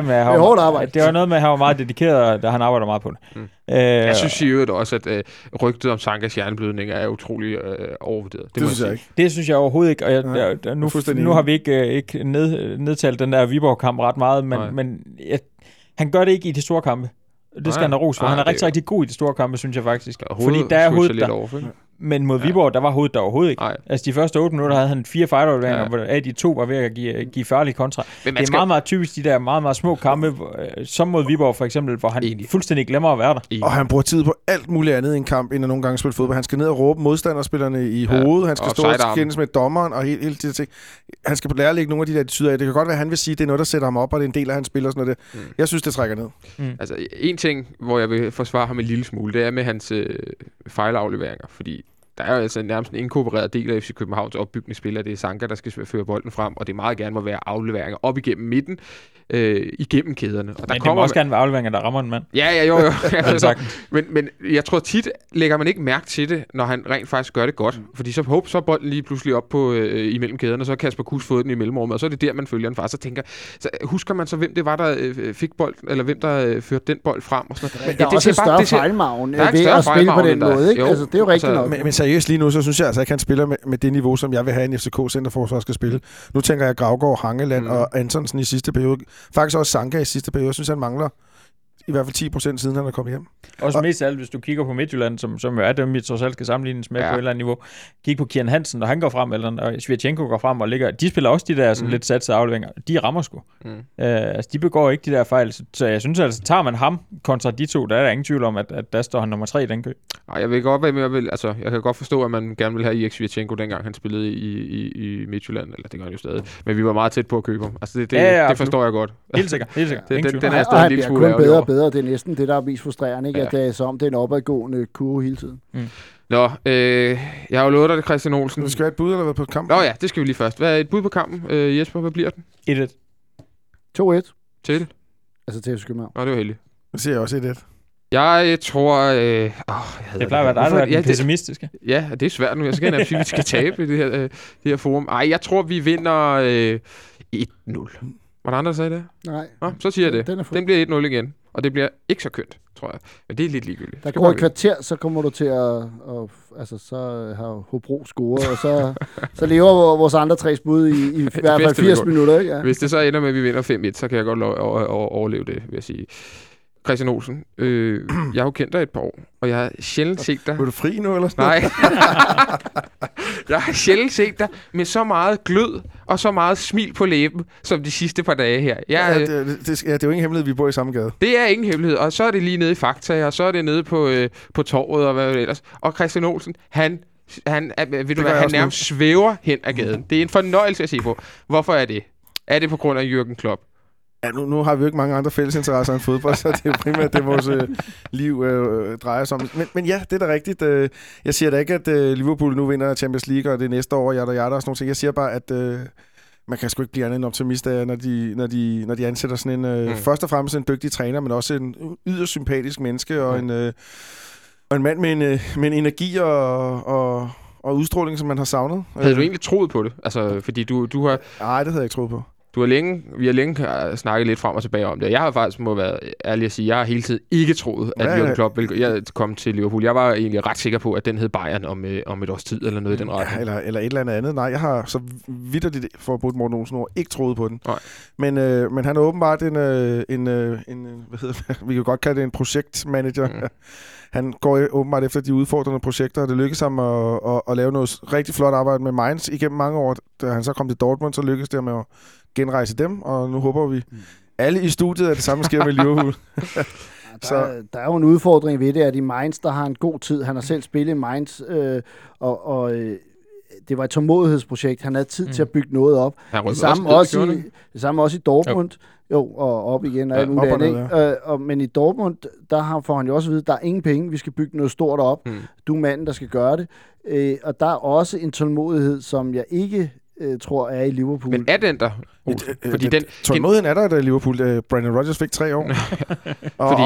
men det er hårdt arbejde. Det var noget med, at han var meget dedikeret, da han arbejder meget på det. Mm. Jeg synes i øvrigt også, at rygtet om Sankas hjerneblødning er utrolig overvurderet. Det synes jeg ikke. Det synes jeg overhovedet ikke, og nu har vi ikke nedtalt den der Viborg-kamp ret meget, men han gør det ikke i de store kampe. Det skal han have ros for. Han er rigtig god i de store kampe, synes jeg faktisk. Fordi der er hovedet der. Men mod Viborg, der var hovedet der overhovedet ikke. Nej. Altså de første 8 minutter havde han 4 fighter-udværende, hvor de to var ved at give farlige kontra. Det er meget, meget typisk de der meget, meget små kampe, som mod Viborg for eksempel, hvor han fuldstændig glemmer at være der. Og han bruger tid på alt muligt andet end kamp, end at nogle gange spille fodbold. Han skal ned og råbe modstanderspillerne i hovedet, han skal stå og skændes med dommeren og hele de ting. Han skal lære at lægge nogle af de der attityder af. Det kan godt være, han vil sige, at det er noget, der sætter ham op, og det er en del af hans spil og sådan noget. Jeg synes, det trækker ned. Altså en ting, hvor jeg vil forsvare ham en lille smule, det er med hans fejlafleveringer, fordi der er jo altså nærmest en inkorporeret del af FC Københavns opbygningsspil, det er Sanka, der skal føre bolden frem, og det meget gerne må være afleveringer op igennem midten, igennem kæderne. Og der kommer også gerne være afleveringer, der rammer en mand. Ja, jo. Altså, men jeg tror tit, lægger man ikke mærke til det, når han rent faktisk gør det godt. Fordi så er bolden lige pludselig op på, imellem kæderne, og så Kasper Kuss fået den i mellemrummet, og så er det der, man følger den fra. Så tænker, husker man så, hvem det var, der fik bold, eller hvem der førte den bold frem? Og sådan noget. Ja, det er også bare, en større fejlmagen ved at spille på den måde. Ikke? Jo, altså, det er jo rigtigt altså, nok. Men seriøst lige nu, så synes jeg altså ikke, han spiller med det niveau, som jeg vil have en FCK-centerforsvar skal spille. Nu tænker jeg Gravgaard, Hangeland og Antonsen i sidste periode. Faktisk også Sanka i sidste periode. Jeg synes, han mangler i hvert fald 10% siden han er kommet hjem. Også mest alt, hvis du kigger på Midtjylland, som jo er dem, vi trods alt skal sammenlignes med på et eller andet niveau. Kig på Kian Hansen, når han går frem, eller Svirtjenko går frem og ligger. De spiller også de der sådan lidt satsede afleveringer. De rammer sgu. Altså, de begår ikke de der fejl. Så jeg synes altså, tager man ham kontra de to, der er der ingen tvivl om, at der står han nummer 3 i den kø. Nej, jeg kan godt forstå, at man gerne vil have Erik Svirtjenko, dengang han spillede i Midtjylland, eller det gør han jo stadig. Men vi var meget tæt på at købe ham. Altså, det forstår jeg godt. Helt sikkert. Den er stadig lidt skulder. Det er næsten det, der er mest frustrerende, ikke? At det er som den opadgående kurve hele tiden. Nå, jeg har jo lovet dig det, Christian Olsen. Du skal have et bud, eller hvad på kampen? Nå ja, det skal vi lige først. Hvad er et bud på kampen? Jesper, hvad bliver den? 1-1. 2-1. Til? Altså til FC København. Nå, det var heldigt. Nu siger jeg også 1-1. Jeg tror... det plejer at være dig, der er den pessimistiske. Ja, det er svært nu. Jeg skal gerne sige, vi skal tabe i det her forum. Ej, jeg tror, vi vinder 1-0. Var der andre, der sagde det? Nej. Nå, så siger jeg det. Den bliver 1-0 igen. Og det bliver ikke så kønt, tror jeg. Men det er lidt ligegyldigt. Der går et kvarter, så kommer du til så har Hobro scoret, og så lever vores andre tre spud i hvert fald 80 minutter. Ikke? Ja. Hvis det så ender med, at vi vinder 5-1, så kan jeg godt overleve det, vil jeg sige. Christian Olsen, jeg har jo kendt dig et par år, og jeg har sjældent set dig... Var du fri nu, eller sådan? Nej. Jeg har sjældent set dig med så meget glød og så meget smil på læben, som de sidste par dage her. Det er jo ingen hemmelighed, vi bor i samme gade. Det er ingen hemmelighed, og så er det lige nede i Fakta, og så er det nede på torvet og hvad ellers. Og Christian Olsen, han nærmest svæver hen ad gaden. Det er en fornøjelse at se på. Hvorfor er det? Er det på grund af Jürgen Klopp? Ja, nu har vi jo ikke mange andre fællesinteresser end fodbold, så det er primært det, vores liv drejer sig om. Men ja, det er da rigtigt. Jeg siger da ikke, at Liverpool nu vinder Champions League, og det næste år, og sådan nogle ting. Jeg siger bare, at man kan sgu ikke blive andet end optimist af, når de ansætter sådan en... Først og fremmest en dygtig træner, men også en yderst sympatisk menneske, og en mand med en energi og udstråling, som man har savnet. Havde du egentlig troet på det? Altså, fordi du har... Nej, det havde jeg ikke troet på. Vi har længe snakket lidt frem og tilbage om det. Jeg har faktisk må være ærlig at sige, jeg har hele tiden ikke troet, at Jürgen Klopp ville komme til Liverpool. Jeg var egentlig ret sikker på, at den hed Bayern om et års tid eller noget i den retning. Eller et eller andet. Nej, jeg har så vitterligt forbudt Morten Olsen over ikke troet på den. Men han er åbenbart en vi kan godt kalde det en projektmanager. Han går åbenbart efter de udfordrende projekter, og det lykkedes ham at lave noget rigtig flot arbejde med Mainz igennem mange år. Da han så kom til Dortmund, så lykkedes det med at genrejse dem, og nu håber vi alle i studiet, at det samme sker med Liverpool. Der er jo en udfordring ved det, at i Mainz, der har en god tid. Han har selv spillet i Mainz, og det var et tålmodighedsprojekt. Han havde tid til at bygge noget op. Det samme også i Dortmund. Jo, og op igen. Men i Dortmund, der får han jo også at vide, at der er ingen penge. Vi skal bygge noget stort op. Du er manden, der skal gøre det. Og der er også en tålmodighed, som jeg ikke tror er i Liverpool. Men er den der? Olsen. Fordi den tålmodigheden er der, da Liverpool Brandon Rodgers fik 3 år. Fordi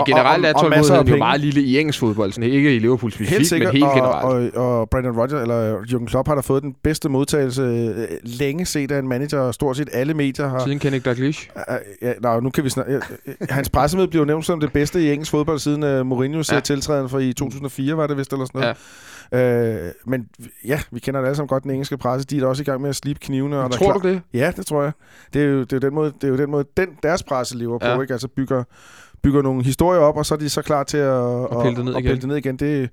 generelt er tålmodigheden jo meget lille i engelsk fodbold, sådan ikke i Liverpool specifikt, men helt generelt. Og Brandon Rodgers eller Jürgen Klopp har der fået den bedste modtagelse længe set af en manager, og stort set alle medier har. Siden Kenny Dalglish. Ja, nej, nu kan vi snakke. Hans pressemøde blev nævnt som det bedste i engelsk fodbold siden Mourinho's tiltræden fra i 2004, var det vist eller sådan noget. Men ja, vi kender det alle sammen godt, den engelske presse. De er da også i gang med at slippe knivene. Og tror du det? Ja, det tror jeg. Det er jo den måde deres presse lever på, ikke? Altså bygger nogle historier op, og så er de så klar til at pille det ned igen. Det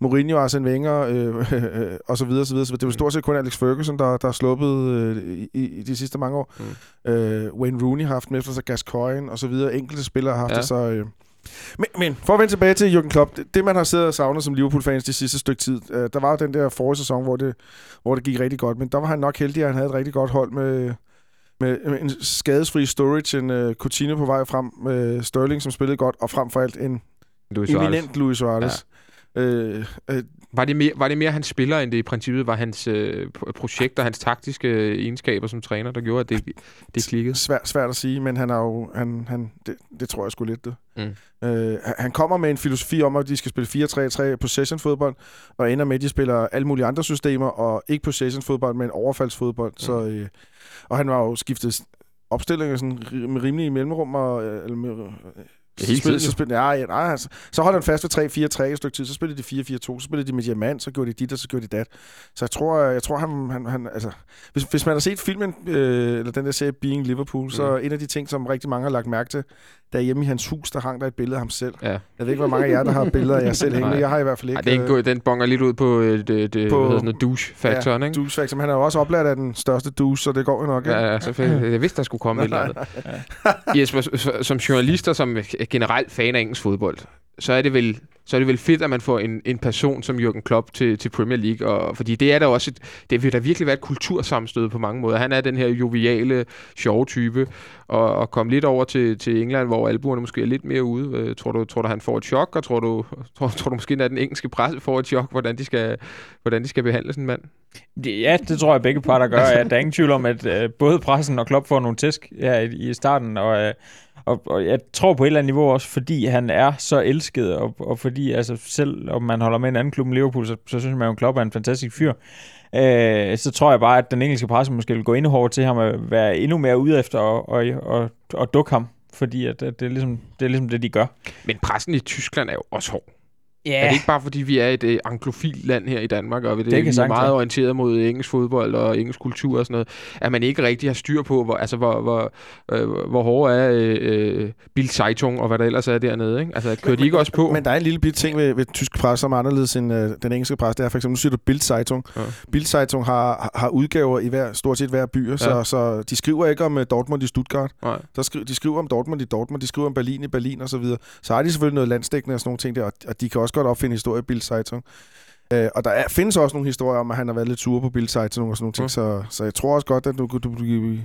Mourinho, Arsene Wenger og så videre, så videre. Det er jo stort set kun Alex Ferguson, der er sluppet i de sidste mange år. Wayne Rooney har haft med efter sig, Gascoigne og så videre. Enkelte spillere har haft det så... Men for at vende tilbage til Jürgen Klopp, det man har siddet og savnet som Liverpool-fans de sidste stykke tid, der var jo den der forrige sæson, hvor det gik rigtig godt, men der var han nok heldig, at han havde et rigtig godt hold med en skadesfri Sturridge, en Coutinho på vej frem, Sterling, som spillede godt, og frem for alt en eminent Luis Suárez. Ja. Var det mere hans spiller, end det i princippet var hans projekt og hans taktiske egenskaber som træner, der gjorde, at det klikkede? Svært at sige, men han har jo... Det tror jeg sgu lidt, det. Han kommer med en filosofi om, at de skal spille 4-3-3 possession-fodbold, og ender med, at de spiller alle mulige andre systemer, og ikke possession-fodbold, men overfaldsfodbold. Så, og han var jo skiftet opstillinger sådan, med rimelige mellemrum, og... Så holdt han fast ved 3-4-3 et stykke tid, så spillede de 4-4-2, så spillede de med diamant, så gjorde de dit, og så gjorde de dat. Så jeg tror han altså, hvis man har set filmen, eller den der serie Being Liverpool, så en af de ting, som rigtig mange har lagt mærke til, derhjemme i hans hus, der hang der et billede af ham selv. Ja. Jeg ved ikke, hvor mange af jer, der har billeder af jer selv hængende. Jeg har i hvert fald ikke... den bonger lidt ud på douche-faktoren, ikke? Douche-faktoren. Han er jo også oplært af den største douche, så det går jo nok, ikke? Ja, selvfølgelig. Jeg vidste, der skulle komme et eller andet. Ja. Jesper, som journalister, som generelt fan af engelsk fodbold, så er det vel fedt, at man får en person som Jürgen Klopp til Premier League, og fordi det er der også det vil der virkelig være et kultursammenstød på mange måder. Han er den her joviale, sjove type, og kom lidt over til England, hvor albuerne måske er lidt mere ude. Tror du han får et chok, og tror du måske at den engelske presse får et chok, hvordan de skal behandle sådan en mand? Ja, det tror jeg begge parter gør. Der er ingen tvivl om, at både pressen og Klopp får nogle tæsk her i starten, og jeg tror på et eller andet niveau også, fordi han er så elsket, og fordi altså selv om man holder med en anden klub end Liverpool, så synes man jo, at Klopp er en fantastisk fyr. Så tror jeg bare, at den engelske presse måske vil gå endnu hårdere til ham og være endnu mere ude efter og dukke ham, fordi at det er ligesom det, de gør. Men pressen i Tyskland er jo også hård. Yeah. Er det ikke bare, fordi vi er et anglofilt land her i Danmark, og vi er meget orienteret mod engelsk fodbold og engelsk kultur og sådan noget, at man ikke rigtig har styr på, hvor hårde er Bild Zeitung og hvad der ellers er dernede, ikke? Altså, kører de ikke også på? Men der er en lille bit ting ved tysk presse, som er anderledes end den engelske presse. Det er for eksempel, nu siger du Bild Zeitung. Ja. Bild Zeitung har udgaver i stort set hver by, så de skriver ikke om Dortmund i Stuttgart. De skriver om Dortmund i Dortmund, de skriver om Berlin i Berlin og så videre. Så har de selvfølgelig noget landsdækkende og sådan nogle ting der, og de kan også godt opfinde historie i Bild Zeitung. Og der findes også nogle historier om, at han har været lidt sur på Bild Zeitung og sådan nogle ting, så jeg tror også godt, at du bliver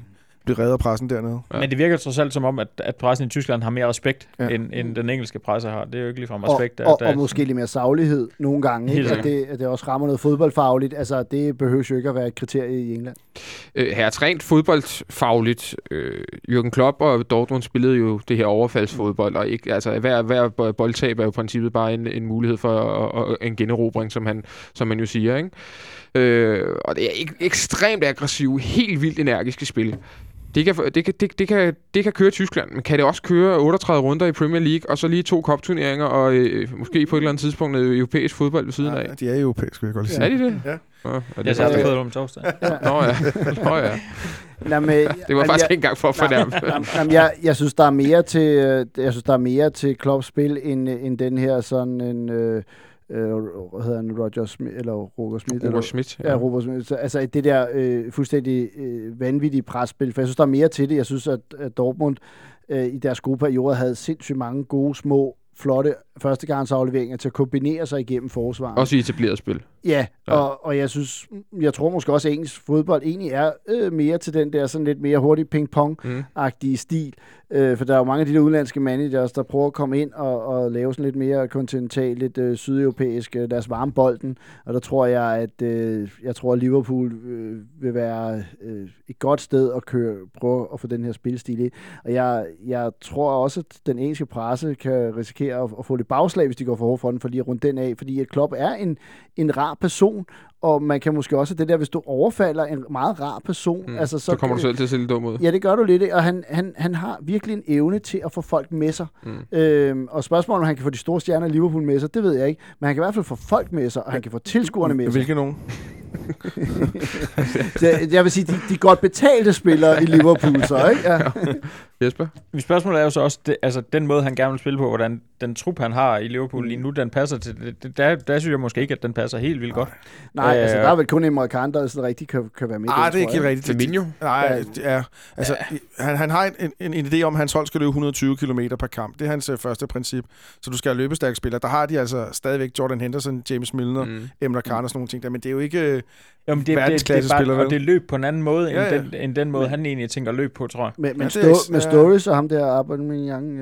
reddet af pressen dernede. Ja. Men det virker trods alt som om, at pressen i Tyskland har mere respekt, end den engelske presse har. Det er jo ikke ligefrem respekt. Og måske lidt mere saglighed nogle gange, ikke? At det også rammer noget fodboldfagligt. Altså, det behøves jo ikke at være et kriterie i England. Hertz, rent fodboldfagligt, Jürgen Klopp og Dortmund spillede jo det her overfaldsfodbold, og ikke, altså, hver boldtab er jo i princippet bare en mulighed for og en generobring, som man jo siger, ikke? Og det er ekstremt aggressive, helt vildt energiske spil. Det kan køre Tyskland, men kan det også køre 38 runder i Premier League, og så lige 2 cupturneringer, og måske på et eller andet tidspunkt europæisk fodbold ved siden af? Ja, de er europæiske, vil jeg godt lige sige. Er de det? Ja. Jeg sagde, at jeg om torsdag. Nå ja. Det var faktisk ikke engang for at fornærme. Jeg synes, der er mere til Klopps spil, end den her sådan en... hvad hedder han, Roger Schmidt. Ja, Roger Schmidt. Altså det der fuldstændig vanvittige presspil, for jeg synes, der er mere til det. Jeg synes, at Dortmund i deres gode perioder havde sindssygt mange gode, små, flotte førstegangsafleveringer til at kombinere sig igennem forsvaret. Også i etableret spil. Ja, ja. Og jeg synes, jeg tror måske også, at engelsk fodbold egentlig er mere til den der sådan lidt mere hurtig ping-pong-agtige stil. For der er jo mange af de der udenlandske managers, der prøver at komme ind og lave sådan lidt mere kontinental, lidt sydeuropæisk, deres varme bolden. Og der tror jeg, at Liverpool vil være et godt sted at prøve at få den her spilstil ind. Og jeg tror også, at den engelske presse kan risikere at få lidt bagslag, hvis de går for hårdt for den, for lige at runde den af. Fordi Klopp er en rar person, og man kan måske også det der, hvis du overfalder en meget rar person, altså, så kommer du selv til at se lidt dum ud. Ja, det gør du lidt, og han har virkelig en evne til at få folk med sig. Og spørgsmålet om han kan få de store stjerner i Liverpool med sig, det ved jeg ikke, men han kan i hvert fald få folk med sig, og han kan få tilskuerne med sig. Hvilke nogen? Jeg vil sige, de godt betalte spillere i Liverpool, så ikke? Ja. Jesper? Spørgsmålet er jo så også, altså den måde, han gerne vil spille på, hvordan den trup, han har i Liverpool lige nu, den passer til det. Der synes jeg måske ikke, at den passer helt vildt godt. Nej, altså der er vel kun en amerikaner, der sådan rigtig kan være med. Nej, det er ikke helt rigtigt. Firmino? Nej, ja. Altså, ja. Han har en idé om, at hans hold skal løbe 120 km per kamp. Det er hans første princip. Så du skal løbe stærke spillere. Der har de altså stadigvæk Jordan Henderson, James Milner, Emre Can og sådan nogle ting der, men det er jo ikke verdensklassespiller. Og det løb på en anden måde, end den måde, han egentlig tænker løb på, tror jeg. Med Stories og ham der Aubameyang,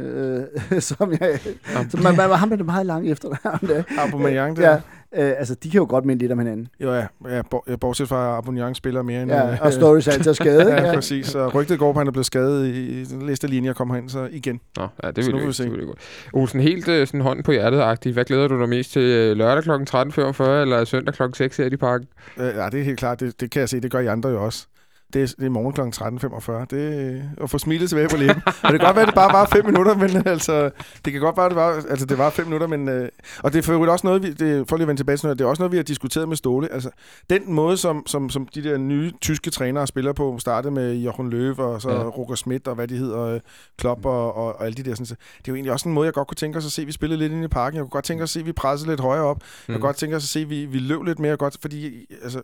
man var ham der meget langt efter der. Aubameyang, der. Altså, de kan jo godt minde lidt om hinanden. Jo, ja bortset fra Aubameyang spiller mere end... Ja, og Stories er altid skadet. Ja, præcis. Og rygtet går på, han er blevet skadet i den næste linje og kommer hen så igen. Nå, ja, det vil vi godt. Olsen, helt sådan hånden på hjertet-agtigt. Hvad glæder du dig mest til? Lørdag kl. 13.45 eller søndag kl. 6 her i Parken? Ja, det er helt klart. Det kan jeg se. Det gør I andre jo også. Det er morgen kl. 13.45. Det at få smilet tilbage på læben. Og det kan godt være, at det bare var 5 minutter, men altså... Det kan godt være, at det var 5 minutter, men... og det er også noget, for lige at vende tilbage til noget, det er også noget, vi har diskuteret med Ståle. Altså, den måde, som de der nye tyske trænere spiller på, startede med Jochen Löw og så Roger Schmidt og hvad de hedder, Klopp og alle de der sådan... Det er jo egentlig også en måde, jeg godt kunne tænke os at se, vi spillede lidt inde i Parken. Jeg kunne godt tænke os at se, vi pressede lidt højere op. Jeg kunne godt tænke os at se, vi løb lidt mere godt, fordi... Altså,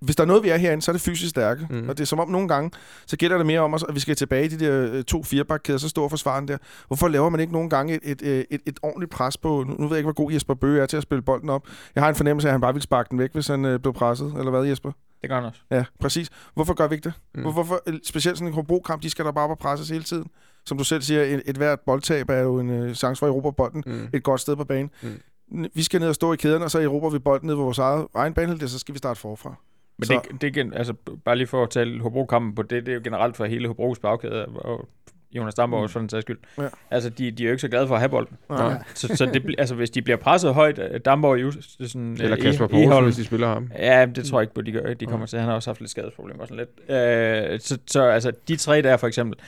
hvis der er noget, vi er herinde, så er det fysisk stærke. Og det er som om nogle gange, så gælder det mere om os, at vi skal tilbage i de der 2 firebakkæder, så står forsvaren der. Hvorfor laver man ikke nogle gange et ordentligt pres på... Nu ved jeg ikke, hvor god Jesper Bøge er til at spille bolden op. Jeg har en fornemmelse af, at han bare ville sparke den væk, hvis han blev presset. Eller hvad, Jesper? Det gør han også. Ja, præcis. Hvorfor gør vi ikke det? Hvorfor, specielt sådan en Hobro-kamp, de skal der bare op og presses hele tiden. Som du selv siger, et hvert boldtab er jo en chance for at erobre bolden et godt sted på banen. Vi skal ned og stå i kæden, og så erobrer vi bolden ned på vores egen banehalvdel, så skal vi starte forfra. Men det altså bare lige for at tale Hobro-kampen på det er jo generelt for hele Hobros bagkæde, og Jonas Damborg også for den sags skyld. Ja. Altså, de er jo ikke så glade for at have bolden. Ja. Så det, altså, hvis de bliver presset højt, Damborg jo sådan... Eller Kasper Poulsen, hvis de spiller ham. Ja, det tror jeg ikke på, de gør. De kommer til, han har også haft lidt skadesproblemer og sådan lidt. Så altså, de 3 der for eksempel...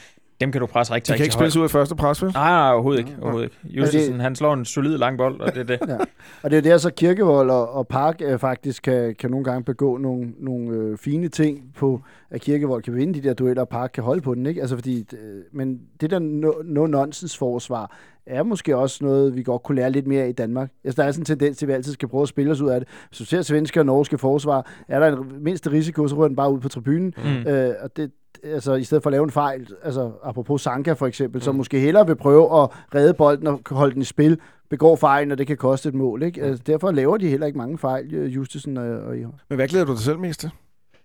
Dem kan du presse rigtig højt. De kan ikke spilles ud af første pres, vel? Nej, overhovedet ikke. Justesen, han slår en solid lang bold, og det er det. Ja. Og det er der så Kirkevold og Park faktisk kan nogle gange begå nogle fine ting på, at Kirkevold kan vinde de der dueller, og Park kan holde på den, ikke? Altså, fordi, men det der no-nonsense-forsvar er måske også noget, vi godt kunne lære lidt mere i Danmark. Altså, der er sådan en tendens til, at vi altid skal prøve at spille os ud af det. Hvis du ser svenske og norske forsvar, er der en mindste risiko, så rører den bare ud på tribunen. Og det altså i stedet for at lave en fejl, altså apropos Sanka for eksempel, som måske hellere vil prøve at redde bolden og holde den i spil, begår fejlen, og det kan koste et mål, ikke? Altså, derfor laver de heller ikke mange fejl, Justesen og I. Men hvad glæder du dig selv mest til?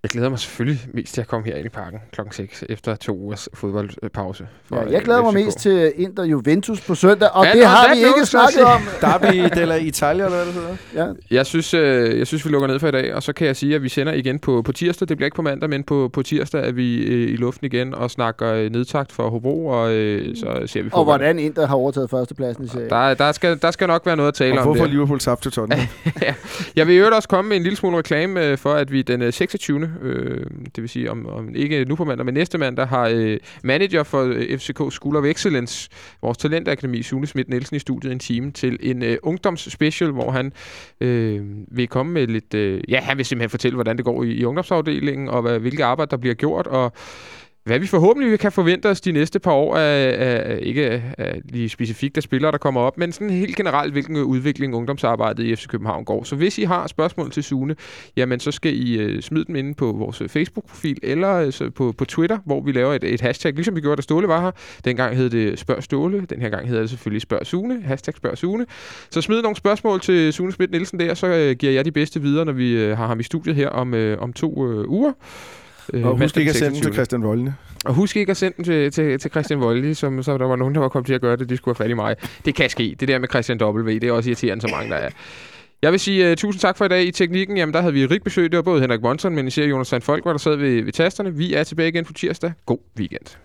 Jeg glæder mig selvfølgelig mest til at komme her ind i Parken klokken 6 efter 2 ugers fodboldpause. Jeg glæder mig mest til Inter Juventus på søndag, og det har vi ikke snakket om. Derby eller Italia, eller hvad det hedder. Ja. Jeg synes, vi lukker ned for i dag, og så kan jeg sige, at vi sender igen på tirsdag. Det bliver ikke på mandag, men på tirsdag er vi i luften igen og snakker nedtakt for Hobro, og så ser vi for. Og hvordan Inter har overtaget førstepladsen i serien. Der skal nok være noget at tale om. Hvorfor Liverpool tabte til Tottenham? Jeg vil i øvrigt også komme med en lille smule reklame for, at vi den 26. Det vil sige, om ikke nu på mandag, men næste mandag, har manager for FCK School of Excellence, vores talentakademi, Sune Schmidt Nielsen, i studiet en time til en ungdomsspecial, hvor han vil komme med lidt... han vil simpelthen fortælle, hvordan det går i ungdomsafdelingen, og hvilke arbejde, der bliver gjort, og hvad vi forhåbentlig kan forvente os de næste par år, er ikke lige specifikt af spillere, der kommer op, men sådan helt generelt, hvilken udvikling ungdomsarbejdet i FC København går. Så hvis I har spørgsmål til Sune, jamen så skal I smide dem inde på vores Facebook-profil, eller på Twitter, hvor vi laver et hashtag, ligesom vi gjorde, da Ståle var her. Dengang hed det Spørg Ståle, den her gang hedder det selvfølgelig Spørg Sune, hashtag Spørg Sune. Så smid nogle spørgsmål til Sune Schmidt Nielsen der, så giver jeg de bedste videre, når vi har ham i studiet her om 2 uger. Og husk ikke at sende den til Christian Voldene. Og husk ikke at sende den til Christian Voldene, som så der var nogen, der var kommet til at gøre det. De skulle have fat i mig. Det kan ske. Det der med Christian W, det er også irriterende, så mange der er. Jeg vil sige tusind tak for i dag i teknikken. Jamen, der havde vi et rigt besøg. Det var både Henrik Monson, men især Jonas Sandfolk, der sad ved tasterne. Vi er tilbage igen på tirsdag. God weekend.